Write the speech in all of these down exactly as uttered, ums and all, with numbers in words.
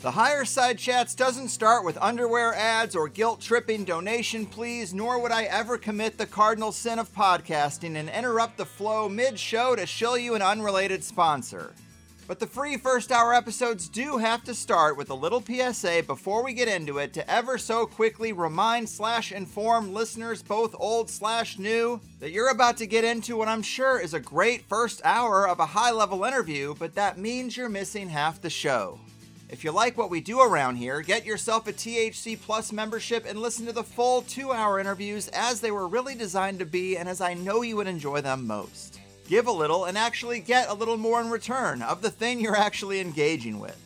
The Higher Side Chats doesn't start with underwear ads or guilt-tripping donation pleas, nor would I ever commit the cardinal sin of podcasting and interrupt the flow mid-show to shill you an unrelated sponsor. But the free first-hour episodes do have to start with a little P S A before we get into it to ever so quickly remind slash inform listeners, both old slash new, that you're about to get into what I'm sure is a great first hour of a high-level interview, but that means you're missing half the show. If you like what we do around here, get yourself a T H C Plus membership and listen to the full two-hour interviews as they were really designed to be and as I know you would enjoy them most. Give a little and actually get a little more in return of the thing you're actually engaging with.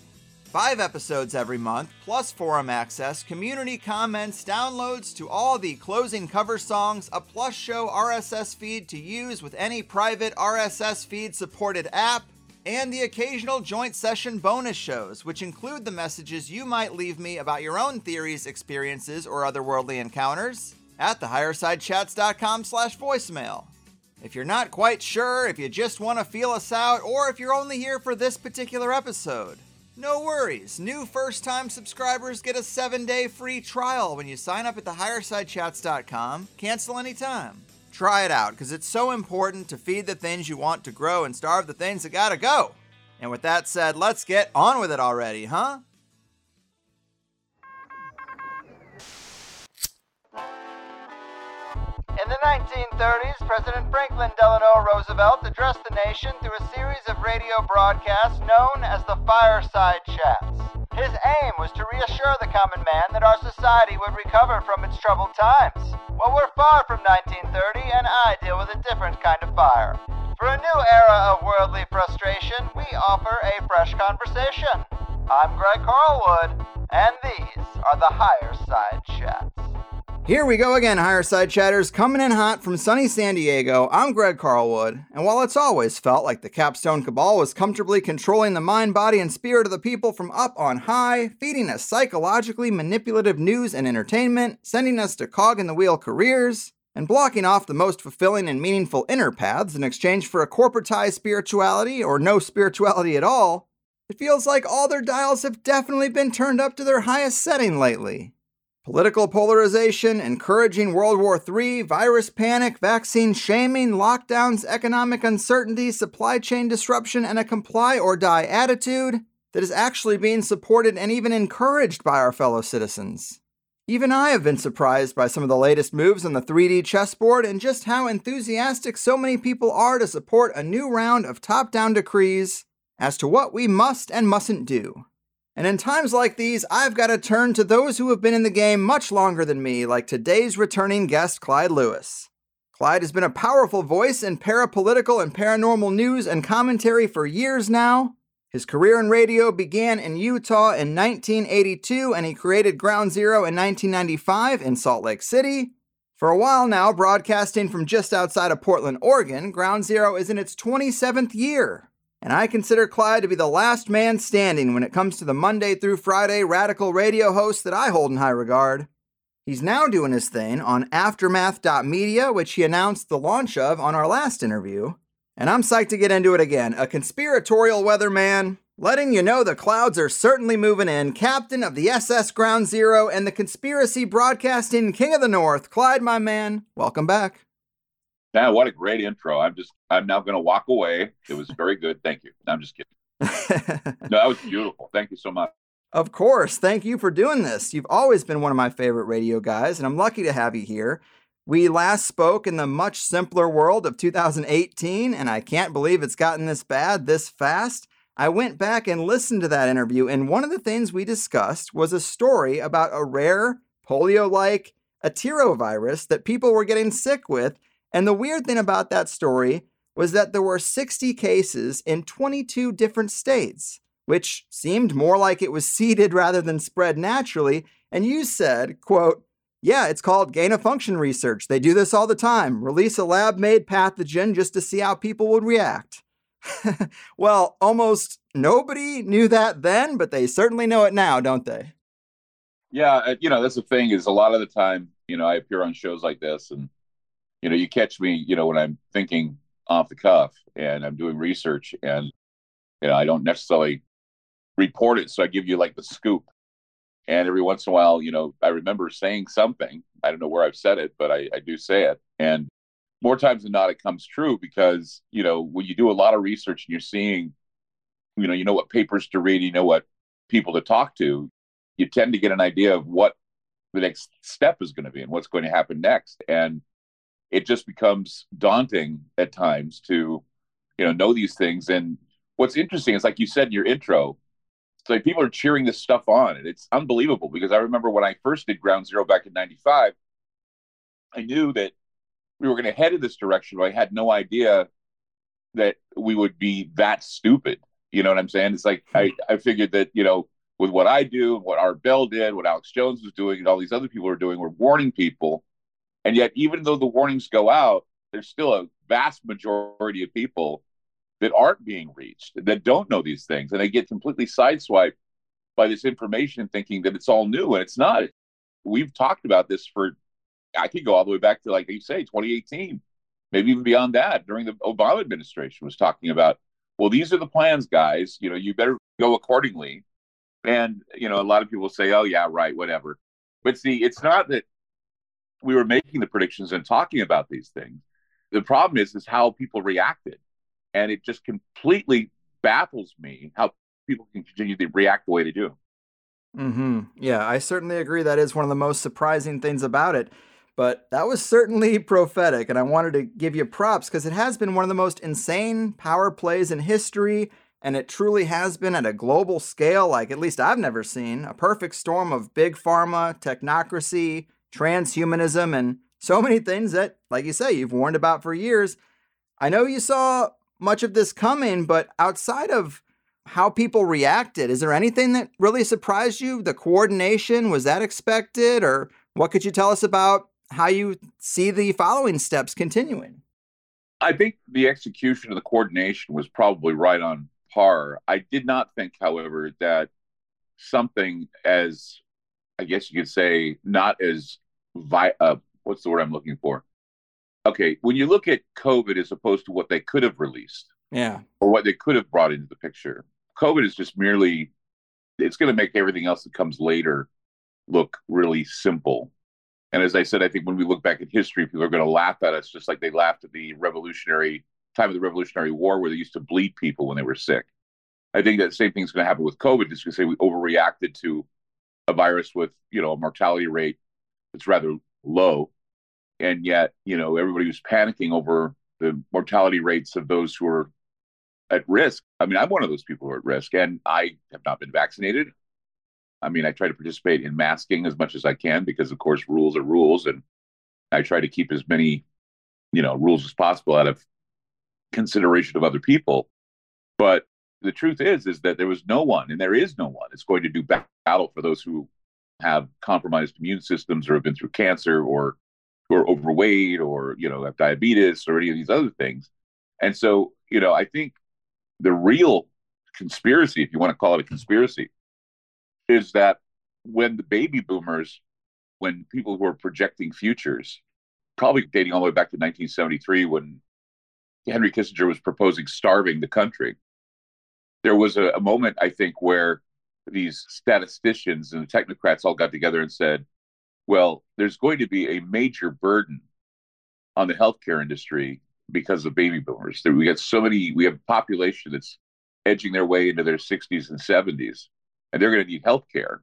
Five episodes every month, plus forum access, community comments, downloads to all the closing cover songs, a Plus Show R S S feed to use with any private R S S feed-supported app, and the occasional joint session bonus shows, which include the messages you might leave me about your own theories, experiences, or otherworldly encounters at thehighersidechats.com slash voicemail. If you're not quite sure, if you just want to feel us out, or if you're only here for this particular episode, no worries. New first-time subscribers get a seven-day free trial when you sign up at the higher side chats dot com. Cancel anytime. Try it out, because it's so important to feed the things you want to grow and starve the things that gotta go. And with that said, let's get on with it already, huh? In the nineteen thirties, President Franklin Delano Roosevelt addressed the nation through a series of radio broadcasts known as the Fireside Chats. His aim was to reassure the common man that our society would recover from its troubled times. Well, we're far from nineteen thirty, and I deal with a different kind of fire. For a new era of worldly frustration, we offer a fresh conversation. I'm Greg Carlwood, and these are the Higher Side Chats. Here we go again, Higher Side Chatters, coming in hot from sunny San Diego. I'm Greg Carlwood, and while it's always felt like the Capstone Cabal was comfortably controlling the mind, body, and spirit of the people from up on high, feeding us psychologically manipulative news and entertainment, sending us to cog-in-the-wheel careers, and blocking off the most fulfilling and meaningful inner paths in exchange for a corporatized spirituality or no spirituality at all, it feels like all their dials have definitely been turned up to their highest setting lately. Political polarization, encouraging World War Three, virus panic, vaccine shaming, lockdowns, economic uncertainty, supply chain disruption, and a comply or die attitude that is actually being supported and even encouraged by our fellow citizens. Even I have been surprised by some of the latest moves on the three D chessboard and just how enthusiastic so many people are to support a new round of top-down decrees as to what we must and mustn't do. And in times like these, I've got to turn to those who have been in the game much longer than me, like today's returning guest, Clyde Lewis. Clyde has been a powerful voice in parapolitical and paranormal news and commentary for years now. His career in radio began in Utah in nineteen eighty-two, and he created Ground Zero in nineteen ninety-five in Salt Lake City. For a while now, broadcasting from just outside of Portland, Oregon, Ground Zero is in its twenty-seventh year. And I consider Clyde to be the last man standing when it comes to the Monday through Friday radical radio host that I hold in high regard. He's now doing his thing on aftermath dot media, which he announced the launch of on our last interview. And I'm psyched to get into it again. A conspiratorial weatherman, letting you know the clouds are certainly moving in, captain of the S S Ground Zero and the conspiracy broadcasting king of the north, Clyde, my man, welcome back. Man, what a great intro. I'm just, I'm now going to walk away. It was very good. Thank you. I'm just kidding. No, that was beautiful. Thank you so much. Of course. Thank you for doing this. You've always been one of my favorite radio guys, and I'm lucky to have you here. We last spoke in the much simpler world of two thousand eighteen, and I can't believe it's gotten this bad this fast. I went back and listened to that interview, and one of the things we discussed was a story about a rare polio-like enterovirus that people were getting sick with. And the weird thing about that story was that there were sixty cases in twenty-two different states, which seemed more like it was seeded rather than spread naturally. And you said, quote, yeah, it's called gain-of-function research. They do this all the time. Release a lab-made pathogen just to see how people would react. Well, almost nobody knew that then, but they certainly know it now, don't they? Yeah, you know, that's the thing is a lot of the time, you know, I appear on shows like this and you know, you catch me, you know, when I'm thinking off the cuff and I'm doing research and, you know, I don't necessarily report it, so I give you like the scoop. And every once in a while, you know, I remember saying something. I don't know where I've said it, but I, I do say it. And more times than not, it comes true because, you know, when you do a lot of research and you're seeing, you know, you know what papers to read, you know what people to talk to, you tend to get an idea of what the next step is going to be and what's going to happen next. And it just becomes daunting at times to, you know, know these things. And what's interesting is, like you said in your intro, it's like people are cheering this stuff on, and it's unbelievable because I remember when I first did Ground Zero back in ninety-five, I knew that we were going to head in this direction, but I had no idea that we would be that stupid. You know what I'm saying? It's like, I, I figured that, you know, with what I do, what Art Bell did, what Alex Jones was doing, and all these other people are doing, we're warning people. And yet, even though the warnings go out, there's still a vast majority of people that aren't being reached, that don't know these things. And they get completely sideswiped by this information thinking that it's all new, and it's not. We've talked about this for, I could go all the way back to, like you say, twenty eighteen, maybe even beyond that, during the Obama administration was talking about, well, these are the plans, guys, you know, you better go accordingly. And, you know, a lot of people say, oh, yeah, right, whatever. But see, it's not that we were making the predictions and talking about these things. The problem is, is how people reacted. And it just completely baffles me how people can continue to react the way they do. Mm-hmm. Yeah, I certainly agree. That is one of the most surprising things about it. But that was certainly prophetic. And I wanted to give you props because it has been one of the most insane power plays in history. And it truly has been at a global scale, like at least I've never seen, a perfect storm of big pharma, technocracy, transhumanism, and so many things that, like you say, you've warned about for years. I know you saw much of this coming, but outside of how people reacted, is there anything that really surprised you? The coordination, was that expected? Or what could you tell us about how you see the following steps continuing? I think the execution of the coordination was probably right on par. I did not think, however, that something as, I guess you could say, not as, vi- uh, what's the word I'm looking for? Okay, when you look at COVID as opposed to what they could have released, yeah, or what they could have brought into the picture, COVID is just merely, it's going to make everything else that comes later look really simple. And as I said, I think when we look back at history, people are going to laugh at us just like they laughed at the revolutionary time of the Revolutionary War where they used to bleed people when they were sick. I think that same thing's going to happen with COVID. It's going to say we overreacted to a virus with, you know, a mortality rate that's rather low. And yet, you know, everybody was panicking over the mortality rates of those who are at risk. I mean, I'm one of those people who are at risk, and I have not been vaccinated. I mean, I try to participate in masking as much as I can because, of course, rules are rules. And I try to keep as many, you know, rules as possible out of consideration of other people. But the truth is, is that there was no one, and there is no one, that's going to do battle for those who have compromised immune systems or have been through cancer or who are overweight or, you know, have diabetes or any of these other things. And so, you know, I think the real conspiracy, if you want to call it a conspiracy, is that when the baby boomers, when people who are projecting futures, probably dating all the way back to nineteen seventy-three, when Henry Kissinger was proposing starving the country, there was a, a moment, I think, where these statisticians and the technocrats all got together and said, well, there's going to be a major burden on the healthcare industry because of baby boomers. We got so many, we have a population that's edging their way into their sixties and seventies. And they're going to need health care.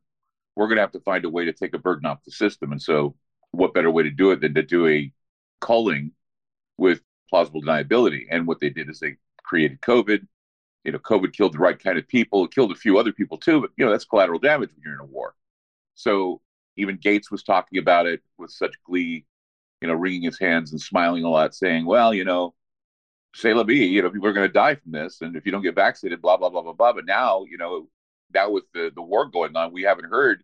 We're going to have to find a way to take a burden off the system. And so what better way to do it than to do a culling with plausible deniability? And what they did is they created COVID. You know, COVID killed the right kind of people. It killed a few other people, too. But, you know, that's collateral damage when you're in a war. So even Gates was talking about it with such glee, you know, wringing his hands and smiling a lot, saying, well, you know, c'est la vie, you know, people are going to die from this. And if you don't get vaccinated, blah, blah, blah, blah, blah. But now, you know, now with the, the war going on, we haven't heard,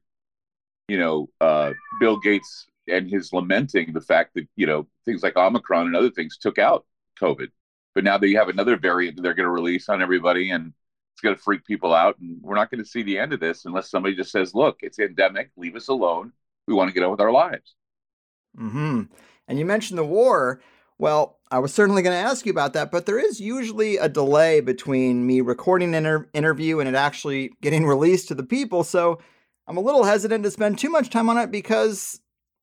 you know, uh, Bill Gates and his lamenting the fact that, you know, things like Omicron and other things took out COVID. But now that you have another variant that they're going to release on everybody, and it's going to freak people out. And we're not going to see the end of this unless somebody just says, look, it's endemic. Leave us alone. We want to get on with our lives. Mm-hmm. And you mentioned the war. Well, I was certainly going to ask you about that, but there is usually a delay between me recording an inter- interview and it actually getting released to the people, so I'm a little hesitant to spend too much time on it because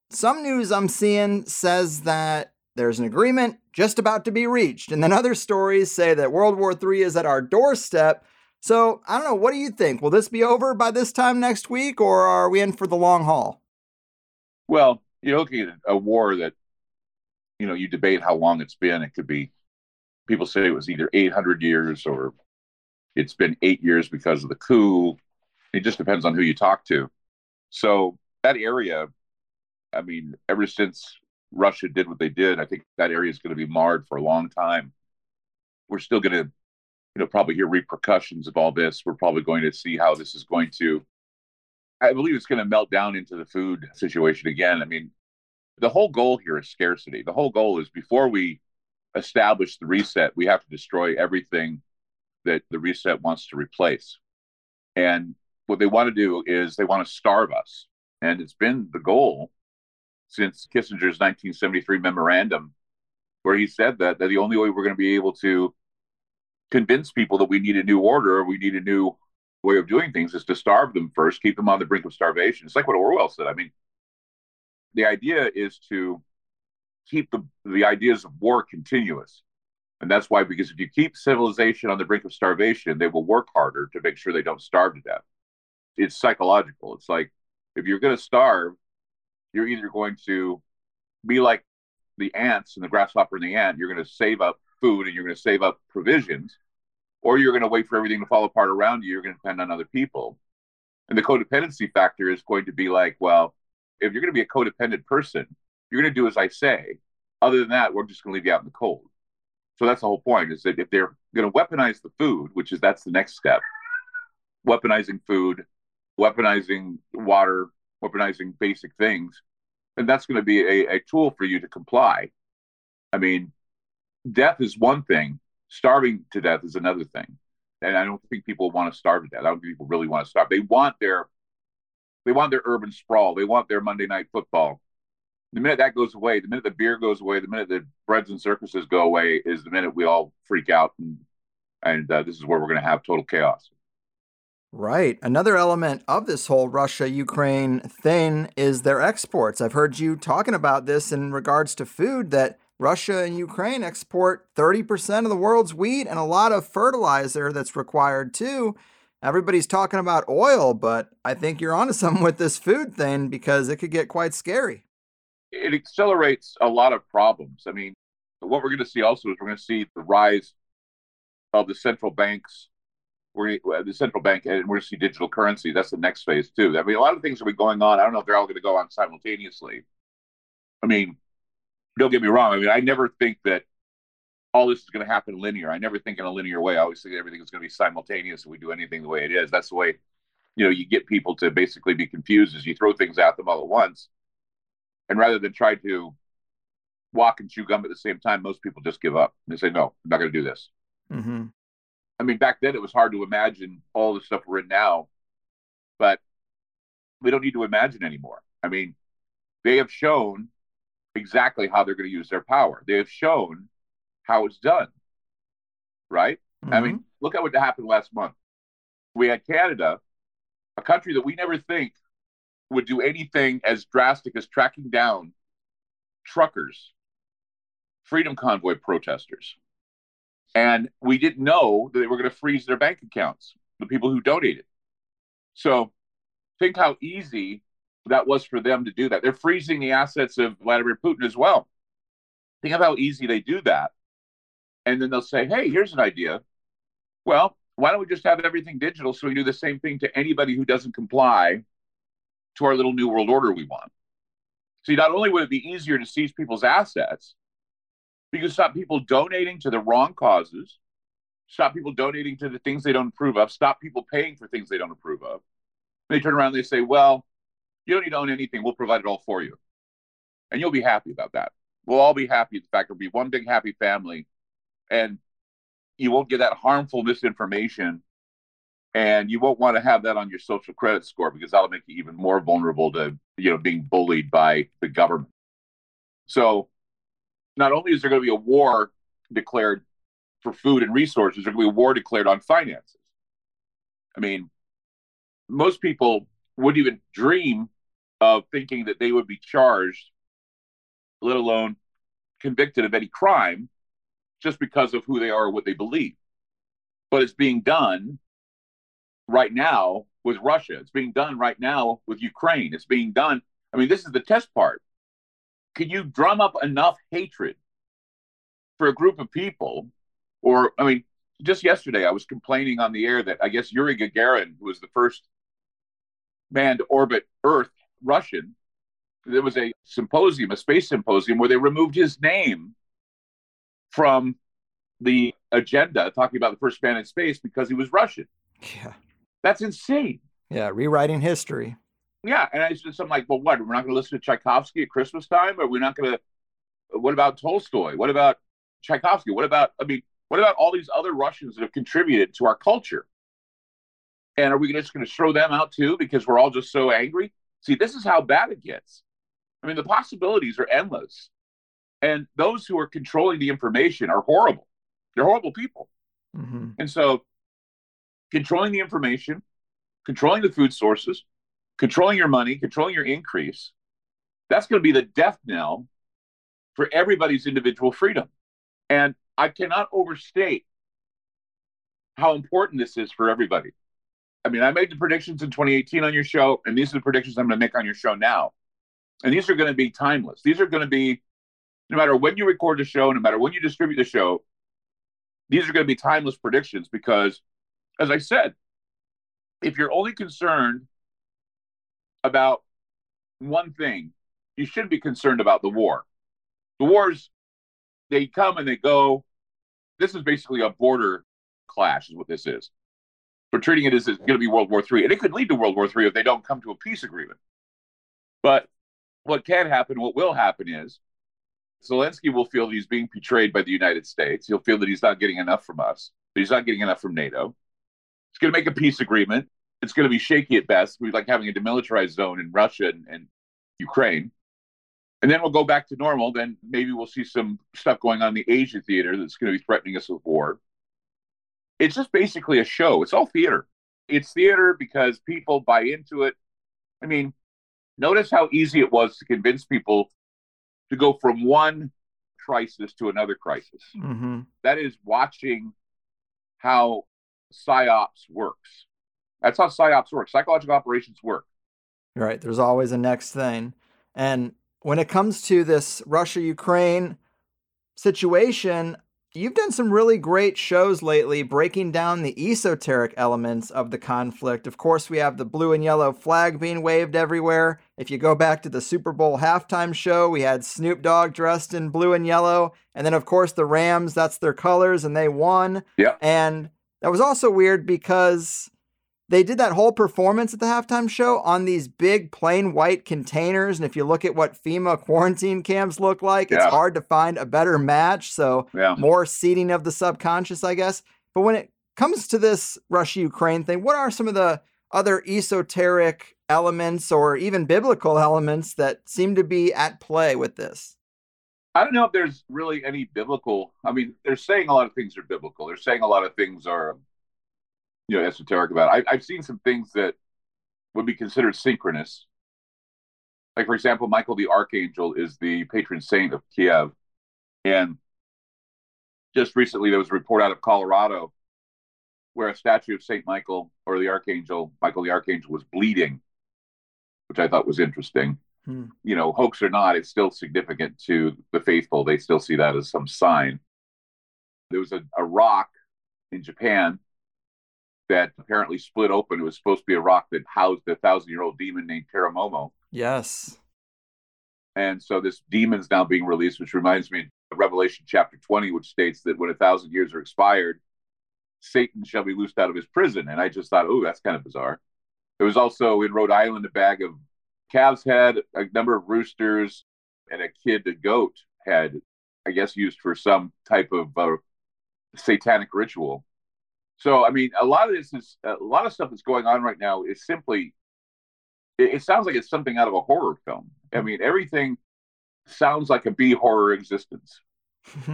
some news I'm seeing says that there's an agreement just about to be reached, and then other stories say that World War Three is at our doorstep. So, I don't know, what do you think? Will this be over by this time next week, or are we in for the long haul? Well, you're looking at a war that, you know, you debate how long it's been. It could be, people say it was either eight hundred years or it's been eight years because of the coup. It just depends on who you talk to. So that area, I mean, ever since Russia did what they did, I think that area is going to be marred for a long time. We're still going to you know, probably hear repercussions of all this. We're probably going to see how this is going to, I believe it's going to melt down into the food situation again. I mean, the whole goal here is scarcity. The whole goal is before we establish the reset, we have to destroy everything that the reset wants to replace. And what they want to do is they want to starve us. And it's been the goal since Kissinger's nineteen seventy-three memorandum, where he said that, that the only way we're going to be able to convince people that we need a new order, we need a new way of doing things, is to starve them first, keep them on the brink of starvation. It's like what Orwell said. I mean, the idea is to keep the, the ideas of war continuous. And that's why, because if you keep civilization on the brink of starvation, they will work harder to make sure they don't starve to death. It's psychological. It's like, if you're going to starve, you're either going to be like the ants and the grasshopper and the ant. You're going to save up food and you're going to save up provisions, or you're going to wait for everything to fall apart around you. You're going to depend on other people. And the codependency factor is going to be like, well, if you're going to be a codependent person, you're going to do as I say. Other than that, we're just going to leave you out in the cold. So that's the whole point, is that if they're going to weaponize the food, which is that's the next step, weaponizing food, weaponizing water, weaponizing basic things, and that's going to be a, a tool for you to comply. I mean, death is one thing. Starving to death is another thing. And I don't think people want to starve to death. I don't think people really want to starve. They want their they want their urban sprawl. They want their Monday night football. The minute that goes away, the minute the beer goes away, the minute the breads and circuses go away is the minute we all freak out. And, and uh, this is where we're going to have total chaos. Right. Another element of this whole Russia-Ukraine thing is their exports. I've heard you talking about this in regards to food, that Russia and Ukraine export thirty percent of the world's wheat and a lot of fertilizer that's required too. Everybody's talking about oil, but I think you're onto something with this food thing because it could get quite scary. It accelerates a lot of problems. I mean, what we're going to see also is we're going to see the rise of the central banks, we're to, the central bank, and we're going to see digital currency. That's the next phase too. I mean, a lot of things will be going on. I don't know if they're all going to go on simultaneously. I mean, don't get me wrong. I mean, I never think that all this is going to happen linear. I never think in a linear way. I always think everything is going to be simultaneous if we do anything the way it is. That's the way, you know, you get people to basically be confused, is you throw things at them all at once. And rather than try to walk and chew gum at the same time, most people just give up. They say, no, I'm not going to do this. Mm-hmm. I mean, back then it was hard to imagine all the stuff we're in now, but we don't need to imagine anymore. I mean, they have shown exactly how they're going to use their power. They have shown how it's done, right? Mm-hmm. I mean, look at what happened last month. We had Canada, a country that we never think would do anything as drastic as tracking down truckers, freedom convoy protesters. And we didn't know that they were going to freeze their bank accounts, the people who donated. So think how easy that was for them to do that. They're freezing the assets of Vladimir Putin as well. Think of how easy they do that. And then they'll say, hey, here's an idea. Well, why don't we just have everything digital so we do the same thing to anybody who doesn't comply to our little new world order we want? See, not only would it be easier to seize people's assets, but you could stop people donating to the wrong causes, stop people donating to the things they don't approve of, stop people paying for things they don't approve of. And they turn around and they say, well, you don't need to own anything. We'll provide it all for you. And you'll be happy about that. We'll all be happy. In fact, it'll be one big happy family. And you won't get that harmful misinformation. And you won't want to have that on your social credit score, because that'll make you even more vulnerable to, you know, being bullied by the government. So not only is there going to be a war declared for food and resources, there's going to be a war declared on finances. I mean, most people wouldn't even dream of thinking that they would be charged, let alone convicted of any crime, just because of who they are or what they believe. But it's being done right now with Russia. It's being done right now with Ukraine. It's being done. I mean, this is the test part. Can you drum up enough hatred for a group of people? Or, I mean, just yesterday I was complaining on the air that I guess Yuri Gagarin, who was the first man to orbit Earth, Russian, there was a symposium, a space symposium, where they removed his name from the agenda, talking about the first man in space, because he was Russian. Yeah. That's insane. Yeah, rewriting history. Yeah, and I just, I'm like, well, what? We're not going to listen to Tchaikovsky at Christmas time? Or we're not going to, what about Tolstoy? What about Tchaikovsky? What about, I mean, what about all these other Russians that have contributed to our culture? And are we just going to throw them out too because we're all just so angry? See, this is how bad it gets. I mean, the possibilities are endless. And those who are controlling the information are horrible. They're horrible people. Mm-hmm. And so controlling the information, controlling the food sources, controlling your money, controlling your increase, that's going to be the death knell for everybody's individual freedom. And I cannot overstate how important this is for everybody. I mean, I made the predictions in twenty eighteen on your show, and these are the predictions I'm going to make on your show now. And these are going to be timeless. These are going to be, no matter when you record the show, no matter when you distribute the show, these are going to be timeless predictions because, as I said, if you're only concerned about one thing, you should be concerned about the war. The wars, they come and they go. This is basically a border clash is what this is. But treating it as it's going to be World War Three. And it could lead to World War Three if they don't come to a peace agreement. But what can happen, what will happen is Zelensky will feel that he's being betrayed by the United States. He'll feel that he's not getting enough from us. That he's not getting enough from NATO. It's going to make a peace agreement. It's going to be shaky at best. We're like having a demilitarized zone in Russia and, and Ukraine. And then we'll go back to normal. Then maybe we'll see some stuff going on in the Asia theater that's going to be threatening us with war. It's just basically a show. It's all theater. It's theater because people buy into it. I mean, notice how easy it was to convince people to go from one crisis to another crisis. Mm-hmm. That is watching how PSYOPs works. That's how PSYOPs work. Psychological operations work. You're right. There's always a next thing. And when it comes to this Russia-Ukraine situation, you've done some really great shows lately breaking down the esoteric elements of the conflict. Of course, we have the blue and yellow flag being waved everywhere. If you go back to the Super Bowl halftime show, we had Snoop Dogg dressed in blue and yellow. And then, of course, the Rams, that's their colors, and they won. Yeah. And that was also weird because they did that whole performance at the halftime show on these big plain white containers. And if you look at what FEMA quarantine camps look like, yeah. It's hard to find a better match. So yeah. More seeding of the subconscious, I guess. But when it comes to this Russia-Ukraine thing, what are some of the other esoteric elements or even biblical elements that seem to be at play with this? I don't know if there's really any biblical. I mean, they're saying a lot of things are biblical. They're saying a lot of things are you know, esoteric about it. I, I've seen some things that would be considered synchronous. Like, for example, Michael the Archangel is the patron saint of Kiev. And just recently, there was a report out of Colorado where a statue of Saint Michael or the Archangel, Michael the Archangel, was bleeding, which I thought was interesting. Hmm. You know, hoax or not, it's still significant to the faithful. They still see that as some sign. There was a, a rock in Japan that apparently split open. It was supposed to be a rock that housed a thousand-year-old demon named Karamomo. Yes. And so this demon's now being released, which reminds me of Revelation chapter twenty, which states that when a thousand years are expired, Satan shall be loosed out of his prison. And I just thought, oh, that's kind of bizarre. There was also in Rhode Island a bag of calves head, a number of roosters, and a kid, a goat head, I guess used for some type of uh, satanic ritual. So, I mean, a lot of this is, a lot of stuff that's going on right now is simply, it, it sounds like it's something out of a horror film. I mean, everything sounds like a B-horror existence.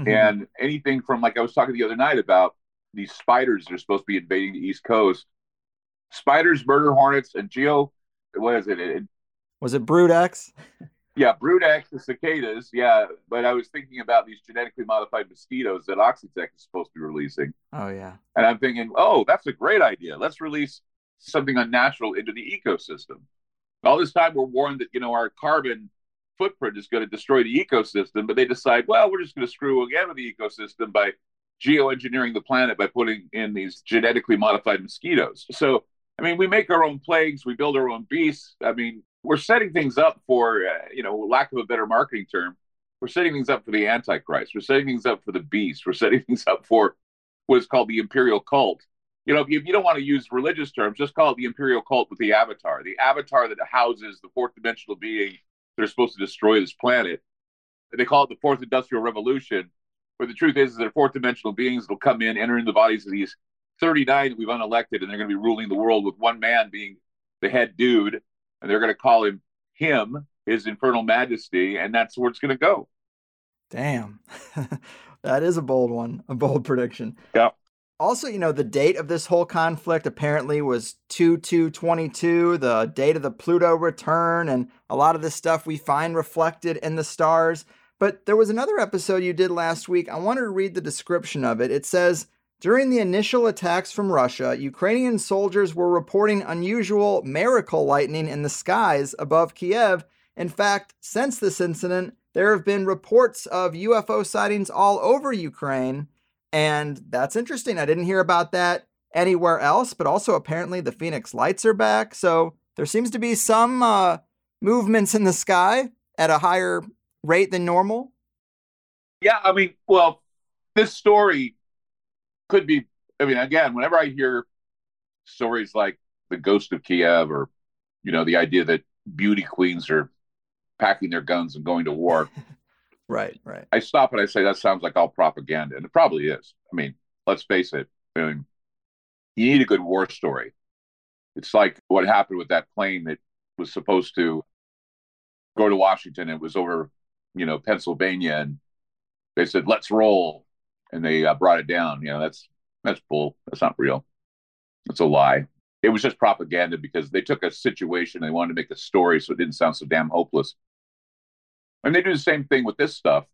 And anything from, like I was talking the other night about these spiders that are supposed to be invading the East Coast. Spiders, murder hornets, and geo, what is it? it was it brood X? Yeah, brood X, the cicadas. Yeah, but I was thinking about these genetically modified mosquitoes that Oxitec is supposed to be releasing. Oh, yeah. And I'm thinking, oh, that's a great idea. Let's release something unnatural into the ecosystem. All this time we're warned that, you know, our carbon footprint is going to destroy the ecosystem, but they decide, well, we're just going to screw again with the ecosystem by geoengineering the planet by putting in these genetically modified mosquitoes. So, I mean, we make our own plagues, we build our own beasts. I mean, we're setting things up for, uh, you know, lack of a better marketing term, we're setting things up for the Antichrist. We're setting things up for the beast. We're setting things up for what is called the imperial cult. You know, if you, if you don't want to use religious terms, just call it the imperial cult with the avatar, the avatar that houses the fourth dimensional being that are supposed to destroy this planet. They call it the fourth industrial revolution. But the truth is, is that fourth dimensional beings will come in, enter in the bodies of these thirty-nine that we've unelected, and they're going to be ruling the world with one man being the head dude, and they're going to call him him, his infernal majesty, and that's where it's going to go. Damn. That is a bold one, a bold prediction. Yeah. Also, you know, the date of this whole conflict apparently was two two twenty-two, the date of the Pluto return, and a lot of this stuff we find reflected in the stars. But there was another episode you did last week. I wanted to read the description of it. It says, during the initial attacks from Russia, Ukrainian soldiers were reporting unusual miracle lightning in the skies above Kiev. In fact, since this incident, there have been reports of U F O sightings all over Ukraine. And that's interesting. I didn't hear about that anywhere else, but also apparently the Phoenix Lights are back. So there seems to be some uh, movements in the sky at a higher rate than normal? Yeah, I mean, well, this story could be, I mean, again, whenever I hear stories like the ghost of Kiev or, you know, the idea that beauty queens are packing their guns and going to war. Right, right. I stop and I say, that sounds like all propaganda. And it probably is. I mean, let's face it. I mean, you need a good war story. It's like what happened with that plane that was supposed to go to Washington. It was over, you know, Pennsylvania, and they said, let's roll. And they uh, brought it down. You know, that's, that's bull. That's not real. It's a lie. It was just propaganda because they took a situation. They wanted to make a story so it didn't sound so damn hopeless. And they do the same thing with this stuff.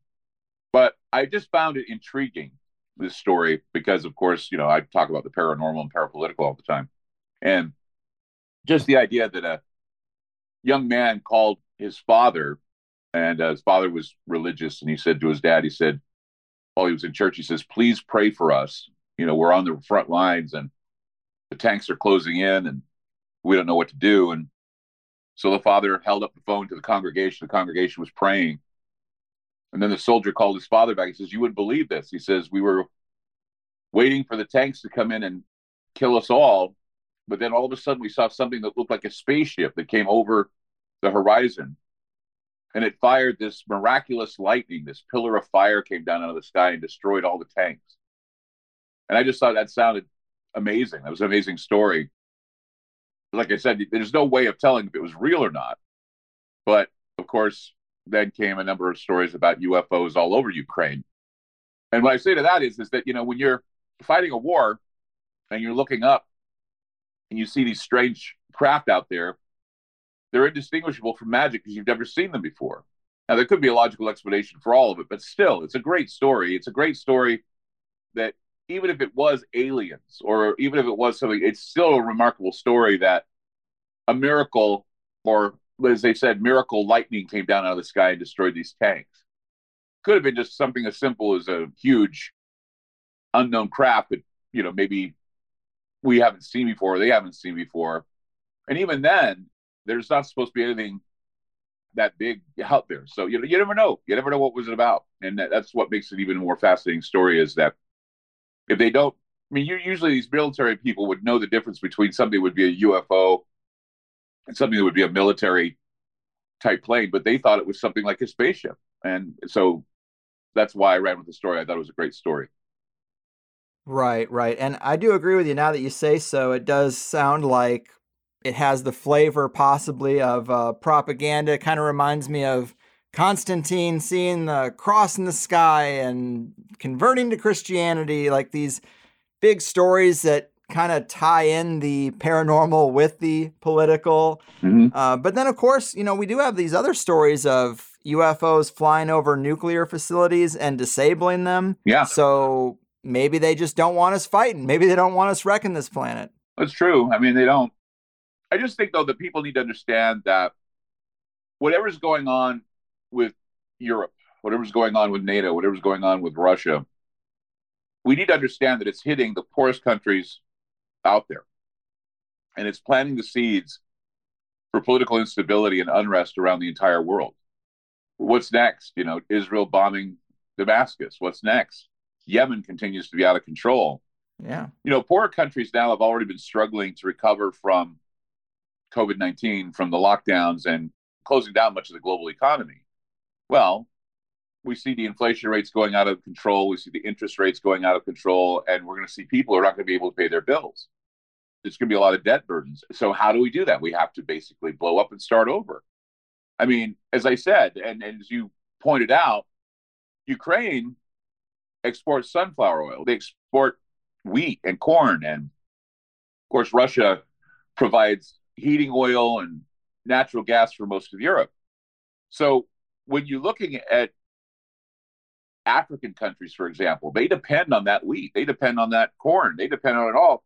But I just found it intriguing, this story, because, of course, you know, I talk about the paranormal and parapolitical all the time. And just the idea that a young man called his father, and uh, his father was religious, and he said to his dad, he said, while he was in church, he says, please pray for us. You know, we're on the front lines, and the tanks are closing in, and we don't know what to do. And so the father held up the phone to the congregation. The congregation was praying. And then the soldier called his father back. He says, you wouldn't believe this. He says, we were waiting for the tanks to come in and kill us all. But then all of a sudden we saw something that looked like a spaceship that came over the horizon. And it fired this miraculous lightning. This pillar of fire came down out of the sky and destroyed all the tanks. And I just thought that sounded amazing. That was an amazing story. Like I said, there's no way of telling if it was real or not. But, of course, then came a number of stories about U F Os all over Ukraine. And what I say to that is, is that, you know, when you're fighting a war and you're looking up and you see these strange craft out there, they're indistinguishable from magic because you've never seen them before. Now, there could be a logical explanation for all of it, but still, it's a great story. It's a great story that even if it was aliens or even if it was something, it's still a remarkable story that a miracle, or as they said, miracle lightning came down out of the sky and destroyed these tanks. Could have been just something as simple as a huge unknown craft that, you know, maybe we haven't seen before, or they haven't seen before. And even then, there's not supposed to be anything that big out there. So you you never know. You never know what was it about. And that, that's what makes it even more fascinating story is that if they don't, I mean, you, usually these military people would know the difference between something that would be a U F O and something that would be a military type plane, but they thought it was something like a spaceship. And so that's why I ran with the story. I thought it was a great story. Right, right. And I do agree with you now that you say so. It does sound like it has the flavor possibly of uh, propaganda. It kind of reminds me of Constantine seeing the cross in the sky and converting to Christianity, like these big stories that kind of tie in the paranormal with the political. Mm-hmm. Uh, but then, of course, you know, we do have these other stories of U F Os flying over nuclear facilities and disabling them. Yeah. So maybe they just don't want us fighting. Maybe they don't want us wrecking this planet. That's true. I mean, they don't. I just think, though, that people need to understand that whatever's going on with Europe, whatever's going on with NATO, whatever's going on with Russia, we need to understand that it's hitting the poorest countries out there. And it's planting the seeds for political instability and unrest around the entire world. What's next? You know, Israel bombing Damascus. What's next? Yemen continues to be out of control. Yeah. You know, poorer countries now have already been struggling to recover from covid nineteen, from the lockdowns and closing down much of the global economy. Well, we see the inflation rates going out of control. We see the interest rates going out of control. And we're going to see people who are not going to be able to pay their bills. There's going to be a lot of debt burdens. So how do we do that? We have to basically blow up and start over. I mean, as I said, and, and as you pointed out, Ukraine exports sunflower oil. They export wheat and corn. And, of course, Russia provides heating oil and natural gas for most of Europe. So when you're looking at African countries, for example, they depend on that wheat. They depend on that corn. They depend on it all.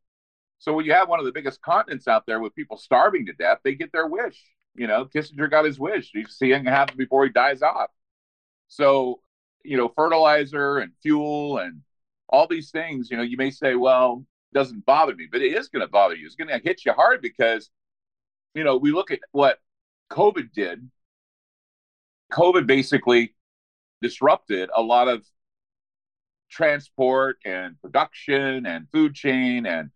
So when you have one of the biggest continents out there with people starving to death, they get their wish. You know, Kissinger got his wish. You see it happen before he dies off. So, you know, fertilizer and fuel and all these things, you know, you may say, well, it doesn't bother me, but it is going to bother you. It's going to hit you hard because, you know, we look at what COVID did. COVID basically disrupted a lot of transport and production and food chain. And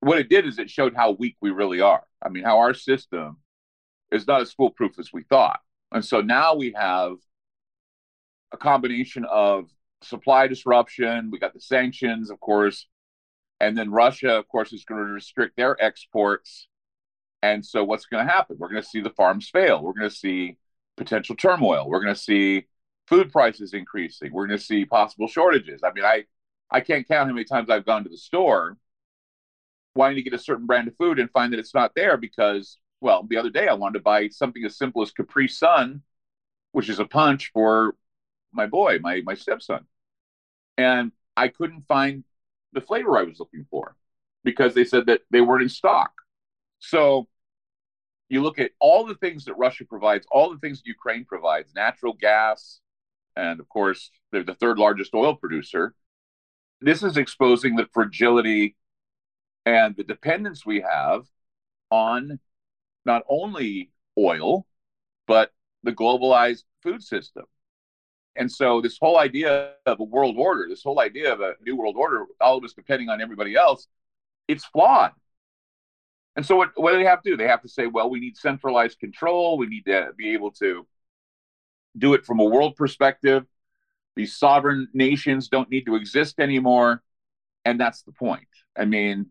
what it did is it showed how weak we really are. I mean, how our system is not as foolproof as we thought. And so now we have a combination of supply disruption. We got the sanctions, of course. And then Russia, of course, is going to restrict their exports. And so what's going to happen? We're going to see the farms fail. We're going to see potential turmoil. We're going to see food prices increasing. We're going to see possible shortages. I mean, I, I can't count how many times I've gone to the store wanting to get a certain brand of food and find that it's not there because, well, the other day I wanted to buy something as simple as Capri Sun, which is a punch for my boy, my, my stepson. And I couldn't find the flavor I was looking for because they said that they weren't in stock. So you look at all the things that Russia provides, all the things that Ukraine provides, natural gas, and of course, they're the third largest oil producer. This is exposing the fragility and the dependence we have on not only oil, but the globalized food system. And so this whole idea of a world order, this whole idea of a new world order, all of us depending on everybody else, it's flawed. And so what, what do they have to do? They have to say, well, we need centralized control. We need to be able to do it from a world perspective. These sovereign nations don't need to exist anymore. And that's the point. I mean,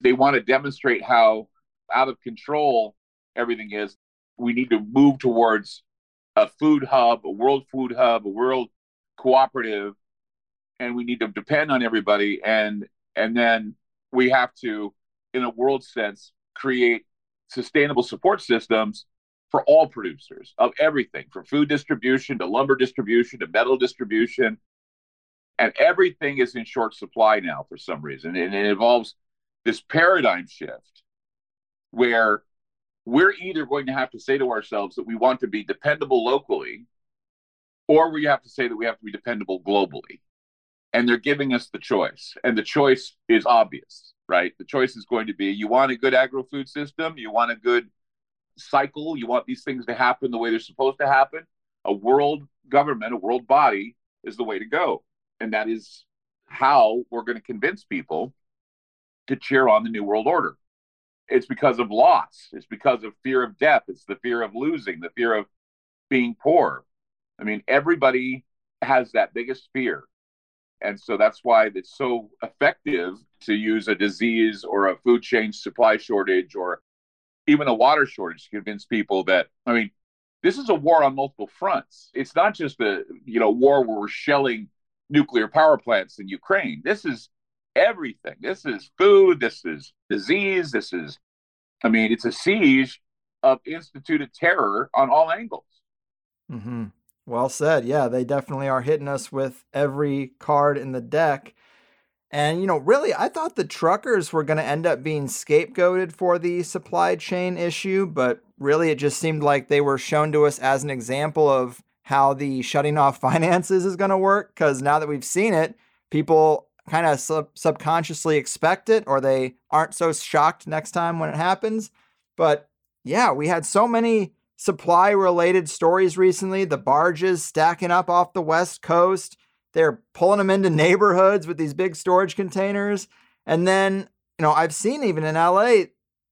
they want to demonstrate how out of control everything is. We need to move towards a food hub, a world food hub, a world cooperative, and we need to depend on everybody. And and then we have to, in a world sense, create sustainable support systems for all producers of everything, from food distribution to lumber distribution to metal distribution. And everything is in short supply now for some reason. And it involves this paradigm shift where we're either going to have to say to ourselves that we want to be dependable locally, or we have to say that we have to be dependable globally. And they're giving us the choice. And the choice is obvious, right? The choice is going to be, you want a good agro-food system, you want a good cycle, you want these things to happen the way they're supposed to happen. A world government, a world body is the way to go. And that is how we're going to convince people to cheer on the New World Order. It's because of loss. It's because of fear of death. It's the fear of losing, the fear of being poor. I mean, everybody has that biggest fear. And so that's why it's so effective to use a disease or a food chain supply shortage or even a water shortage to convince people that, I mean, This is a war on multiple fronts. It's not just the, you know, war where we're shelling nuclear power plants in Ukraine. This is everything. This is food. This is disease. This is, I mean, it's a siege of instituted terror on all angles. Mm-hmm. Well said. Yeah, they definitely are hitting us with every card in the deck. And, you know, really, I thought the truckers were going to end up being scapegoated for the supply chain issue, but really it just seemed like they were shown to us as an example of how the shutting off finances is going to work, because now that we've seen it, people kind of sub- subconsciously expect it, or they aren't so shocked next time when it happens. But yeah, we had so many supply related stories recently, the barges stacking up off the West Coast. They're pulling them into neighborhoods with these big storage containers. And then, you know, I've seen even in L A,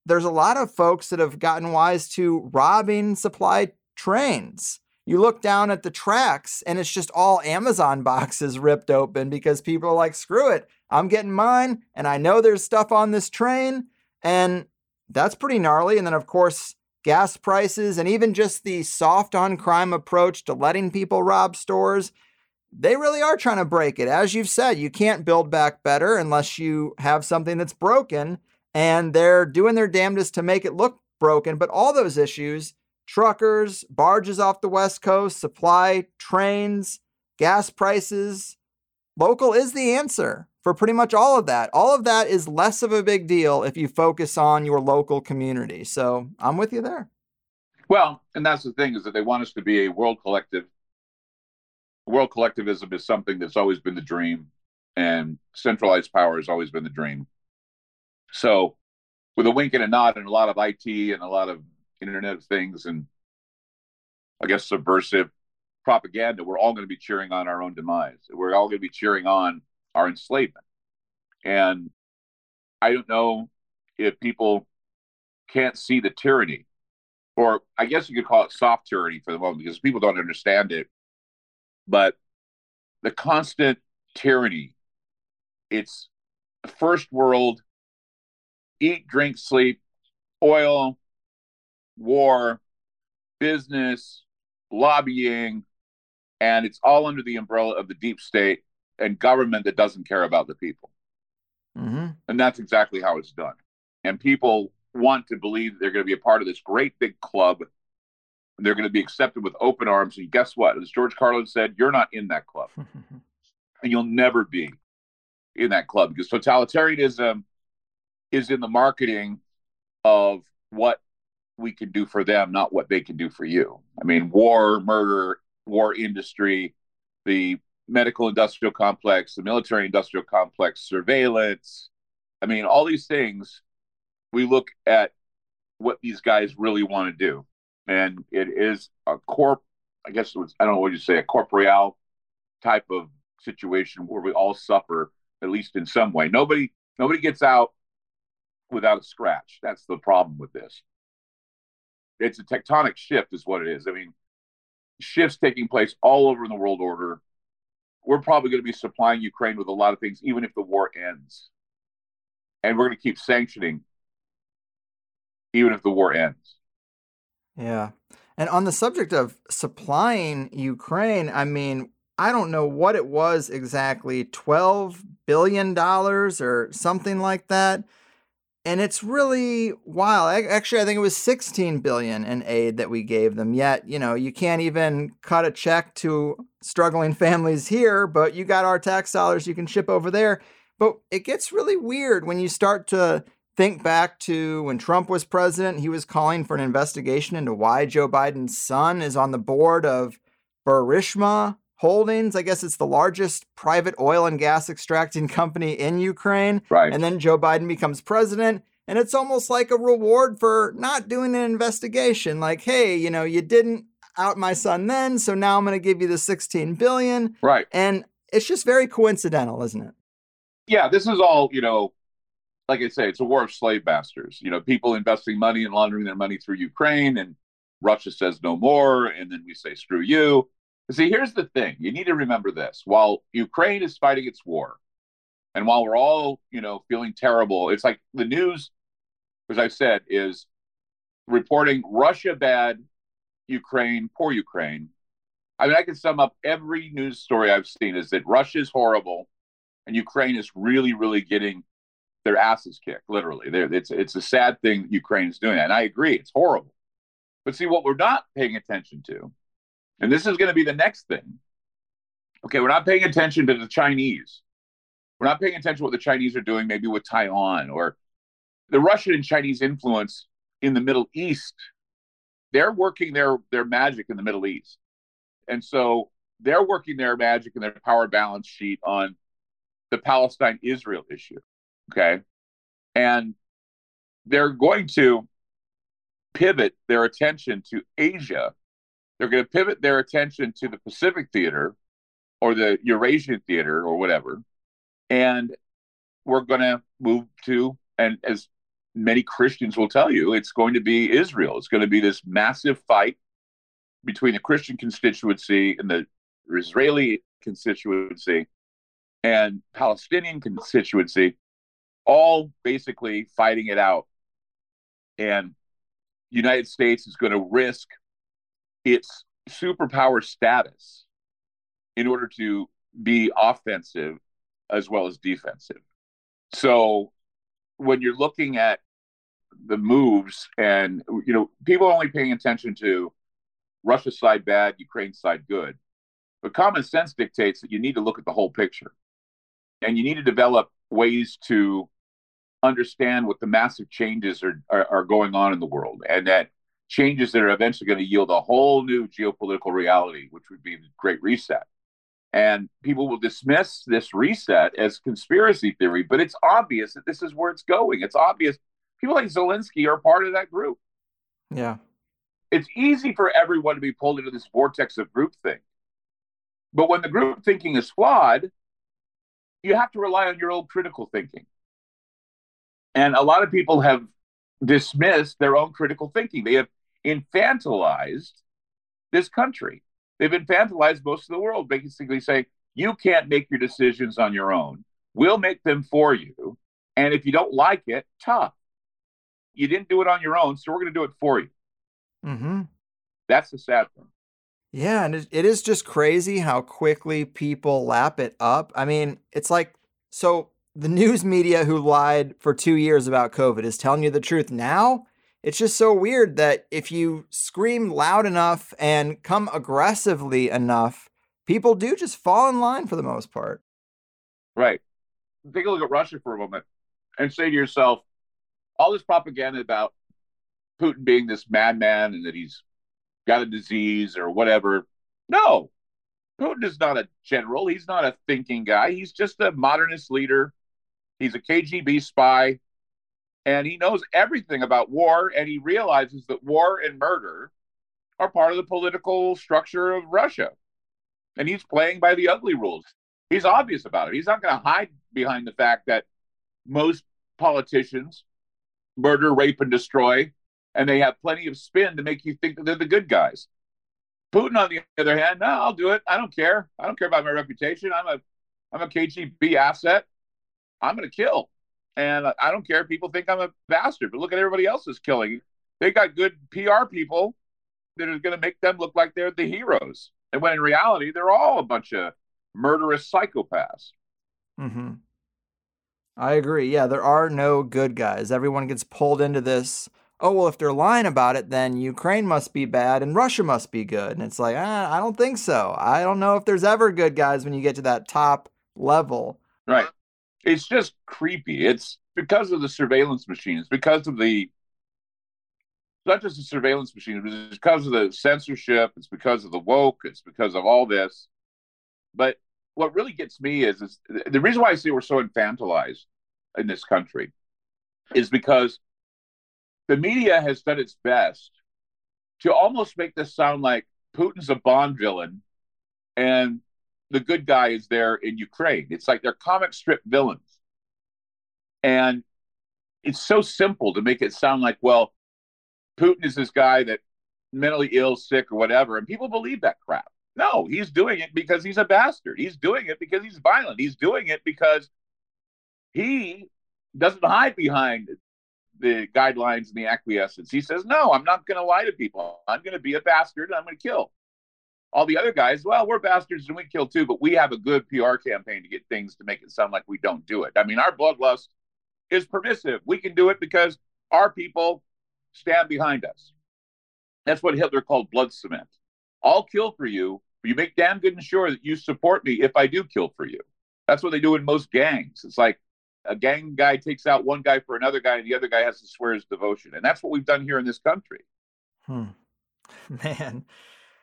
there's a lot of folks that have gotten wise to robbing supply trains. You look down at the tracks and it's just all Amazon boxes ripped open because people are like, screw it, I'm getting mine. And I know there's stuff on this train. And that's pretty gnarly. And then, of course, gas prices and even just the soft on crime approach to letting people rob stores. They really are trying to break it. As you've said, you can't build back better unless you have something that's broken, and they're doing their damnedest to make it look broken. But all those issues, truckers, barges off the West Coast, supply, trains, gas prices, local is the answer for pretty much all of that. All of that is less of a big deal if you focus on your local community. So I'm with you there. Well, and that's the thing, is that they want us to be a world collective. World collectivism is something that's always been the dream, and centralized power has always been the dream. So with a wink and a nod and a lot of I T and a lot of Internet of Things and, I guess, subversive propaganda, we're all going to be cheering on our own demise. We're all going to be cheering on our enslavement. And I don't know if people can't see the tyranny, or I guess you could call it soft tyranny for the moment, because people don't understand it. But the constant tyranny, it's first world, eat, drink, sleep, oil, war, business, lobbying, and it's all under the umbrella of the deep state and government that doesn't care about the people. Mm-hmm. And that's exactly how it's done. And people want to believe they're going to be a part of this great big club. They're going to be accepted with open arms. And guess what? As George Carlin said, you're not in that club. And you'll never be in that club, because totalitarianism is in the marketing of what we can do for them, not what they can do for you. I mean, war, murder, war industry, the medical industrial complex, the military industrial complex, surveillance. I mean, all these things, we look at what these guys really want to do. And it is a corp, I guess it was, I don't know what you say, a corporeal type of situation where we all suffer, at least in some way. Nobody nobody gets out without a scratch. That's the problem with this. It's a tectonic shift is what it is. I mean, shifts taking place all over in the world order. We're probably going to be supplying Ukraine with a lot of things, even if the war ends. And we're going to keep sanctioning, even if the war ends. Yeah. And on the subject of supplying Ukraine, I mean, I don't know what it was exactly, twelve billion dollars or something like that. And it's really wild. Actually, I think it was sixteen billion dollars in aid that we gave them. Yet, you know, you can't even cut a check to struggling families here, but you got our tax dollars you can ship over there. But it gets really weird when you start to think back to when Trump was president. He was calling for an investigation into why Joe Biden's son is on the board of Burisma Holdings. I guess it's the largest private oil and gas extracting company in Ukraine. Right. And then Joe Biden becomes president. And it's almost like a reward for not doing an investigation. Like, hey, you know, you didn't out my son then, so now I'm going to give you the sixteen billion dollars. Right. And it's just very coincidental, isn't it? Yeah, this is all, you know, like I say, it's a war of slave masters, you know, people investing money and laundering their money through Ukraine, and Russia says no more. And then we say, screw you. See, here's the thing. You need to remember this. While Ukraine is fighting its war, and while we're all, you know, feeling terrible, it's like the news, as I said, is reporting Russia bad, Ukraine, poor Ukraine. I mean, I can sum up every news story I've seen is that Russia is horrible and Ukraine is really, really getting their asses kicked, literally. They're, it's, it's a sad thing that Ukraine is doing that. And I agree, it's horrible. But see, what we're not paying attention to, and this is going to be the next thing, okay, we're not paying attention to the Chinese. We're not paying attention to what the Chinese are doing, maybe with Taiwan or the Russian and Chinese influence in the Middle East. They're working their, their magic in the Middle East. And so they're working their magic and their power balance sheet on the Palestine-Israel issue, okay? And they're going to pivot their attention to Asia. They're going to pivot their attention to the Pacific theater or the Eurasian theater or whatever. And we're going to move to, and as many Christians will tell you, it's going to be Israel. It's going to be this massive fight between the Christian constituency and the Israeli constituency and Palestinian constituency, all basically fighting it out. And the United States is going to risk its superpower status in order to be offensive as well as defensive. So when you're looking at the moves and, you know, people are only paying attention to Russia's side bad, Ukraine's side good. But common sense dictates that you need to look at the whole picture. And you need to develop ways to understand what the massive changes are, are, are going on in the world. And that changes that are eventually going to yield a whole new geopolitical reality, which would be the Great Reset. And people will dismiss this reset as conspiracy theory, but it's obvious that this is where it's going. It's obvious. People like Zelensky are part of that group. Yeah. It's easy for everyone to be pulled into this vortex of groupthink. But when the group thinking is flawed, you have to rely on your own critical thinking. And a lot of people have dismissed their own critical thinking. They have infantilized this country. They've infantilized most of the world, basically saying, you can't make your decisions on your own. We'll make them for you. And if you don't like it, tough. You didn't do it on your own, so we're going to do it for you. Mm-hmm. That's the sad one. Yeah, and it, it is just crazy how quickly people lap it up. I mean, it's like, so the news media who lied for two years about COVID is telling you the truth now? It's just so weird that if you scream loud enough and come aggressively enough, people do just fall in line for the most part. Right. Take a look at Russia for a moment and say to yourself, all this propaganda about Putin being this madman and that he's got a disease or whatever. No, Putin is not a general. He's not a thinking guy. He's just a modernist leader. He's a K G B spy. And he knows everything about war, and he realizes that war and murder are part of the political structure of Russia. And he's playing by the ugly rules. He's obvious about it. He's not going to hide behind the fact that most politicians murder, rape, and destroy, and they have plenty of spin to make you think that they're the good guys. Putin, on the other hand, no, I'll do it. I don't care. I don't care about my reputation. I'm a, I'm a K G B asset. I'm going to kill. And I don't care if people think I'm a bastard, but look at everybody else's killing. They got good P R people that are going to make them look like they're the heroes. And when in reality, they're all a bunch of murderous psychopaths. Mm-hmm. I agree. Yeah, there are no good guys. Everyone gets pulled into this. Oh, well, if they're lying about it, then Ukraine must be bad and Russia must be good. And it's like, ah, I don't think so. I don't know if there's ever good guys when you get to that top level. Right. It's just creepy. It's because of the surveillance machine. It's because of the, not just the surveillance machine, it's because of the censorship. It's because of the woke. It's because of all this. But what really gets me is, is the reason why I say we're so infantilized in this country is because the media has done its best to almost make this sound like Putin's a Bond villain and the good guy is there in Ukraine. It's like they're comic strip villains. And it's so simple to make it sound like, well, Putin is this guy that mentally ill, sick, or whatever, and people believe that crap. No, he's doing it because he's a bastard. He's doing it because he's violent. He's doing it because he doesn't hide behind the guidelines and the acquiescence. He says, no, I'm not going to lie to people. I'm going to be a bastard and I'm going to kill. All the other guys, well, we're bastards and we kill too, but we have a good P R campaign to get things to make it sound like we don't do it. I mean, our bloodlust is permissive. We can do it because our people stand behind us. That's what Hitler called blood cement. I'll kill for you, but you make damn good and sure that you support me if I do kill for you. That's what they do in most gangs. It's like a gang guy takes out one guy for another guy, and the other guy has to swear his devotion. And that's what we've done here in this country. Hmm. Man.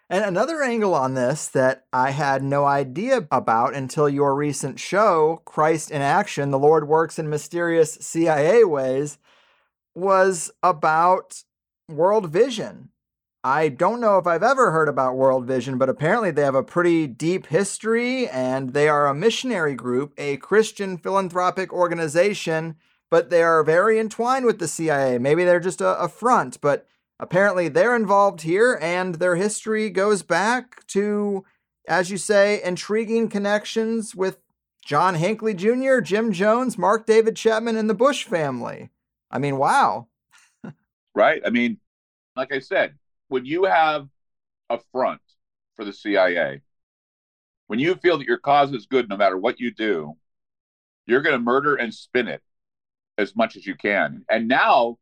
And another angle on this that I had no idea about until your recent show, Christ in Action, The Lord Works in Mysterious C I A Ways, was about world vision. I don't know if I've ever heard about world vision, but apparently they have a pretty deep history and they are a missionary group, a Christian philanthropic organization, but they are very entwined with the C I A. Maybe they're just a, a front, but apparently they're involved here, and their history goes back to, as you say, intriguing connections with John Hinckley Junior, Jim Jones, Mark David Chapman, and the Bush family. I mean, wow. Right? I mean, like I said, when you have a front for the C I A, when you feel that your cause is good no matter what you do, you're going to murder and spin it as much as you can. And now,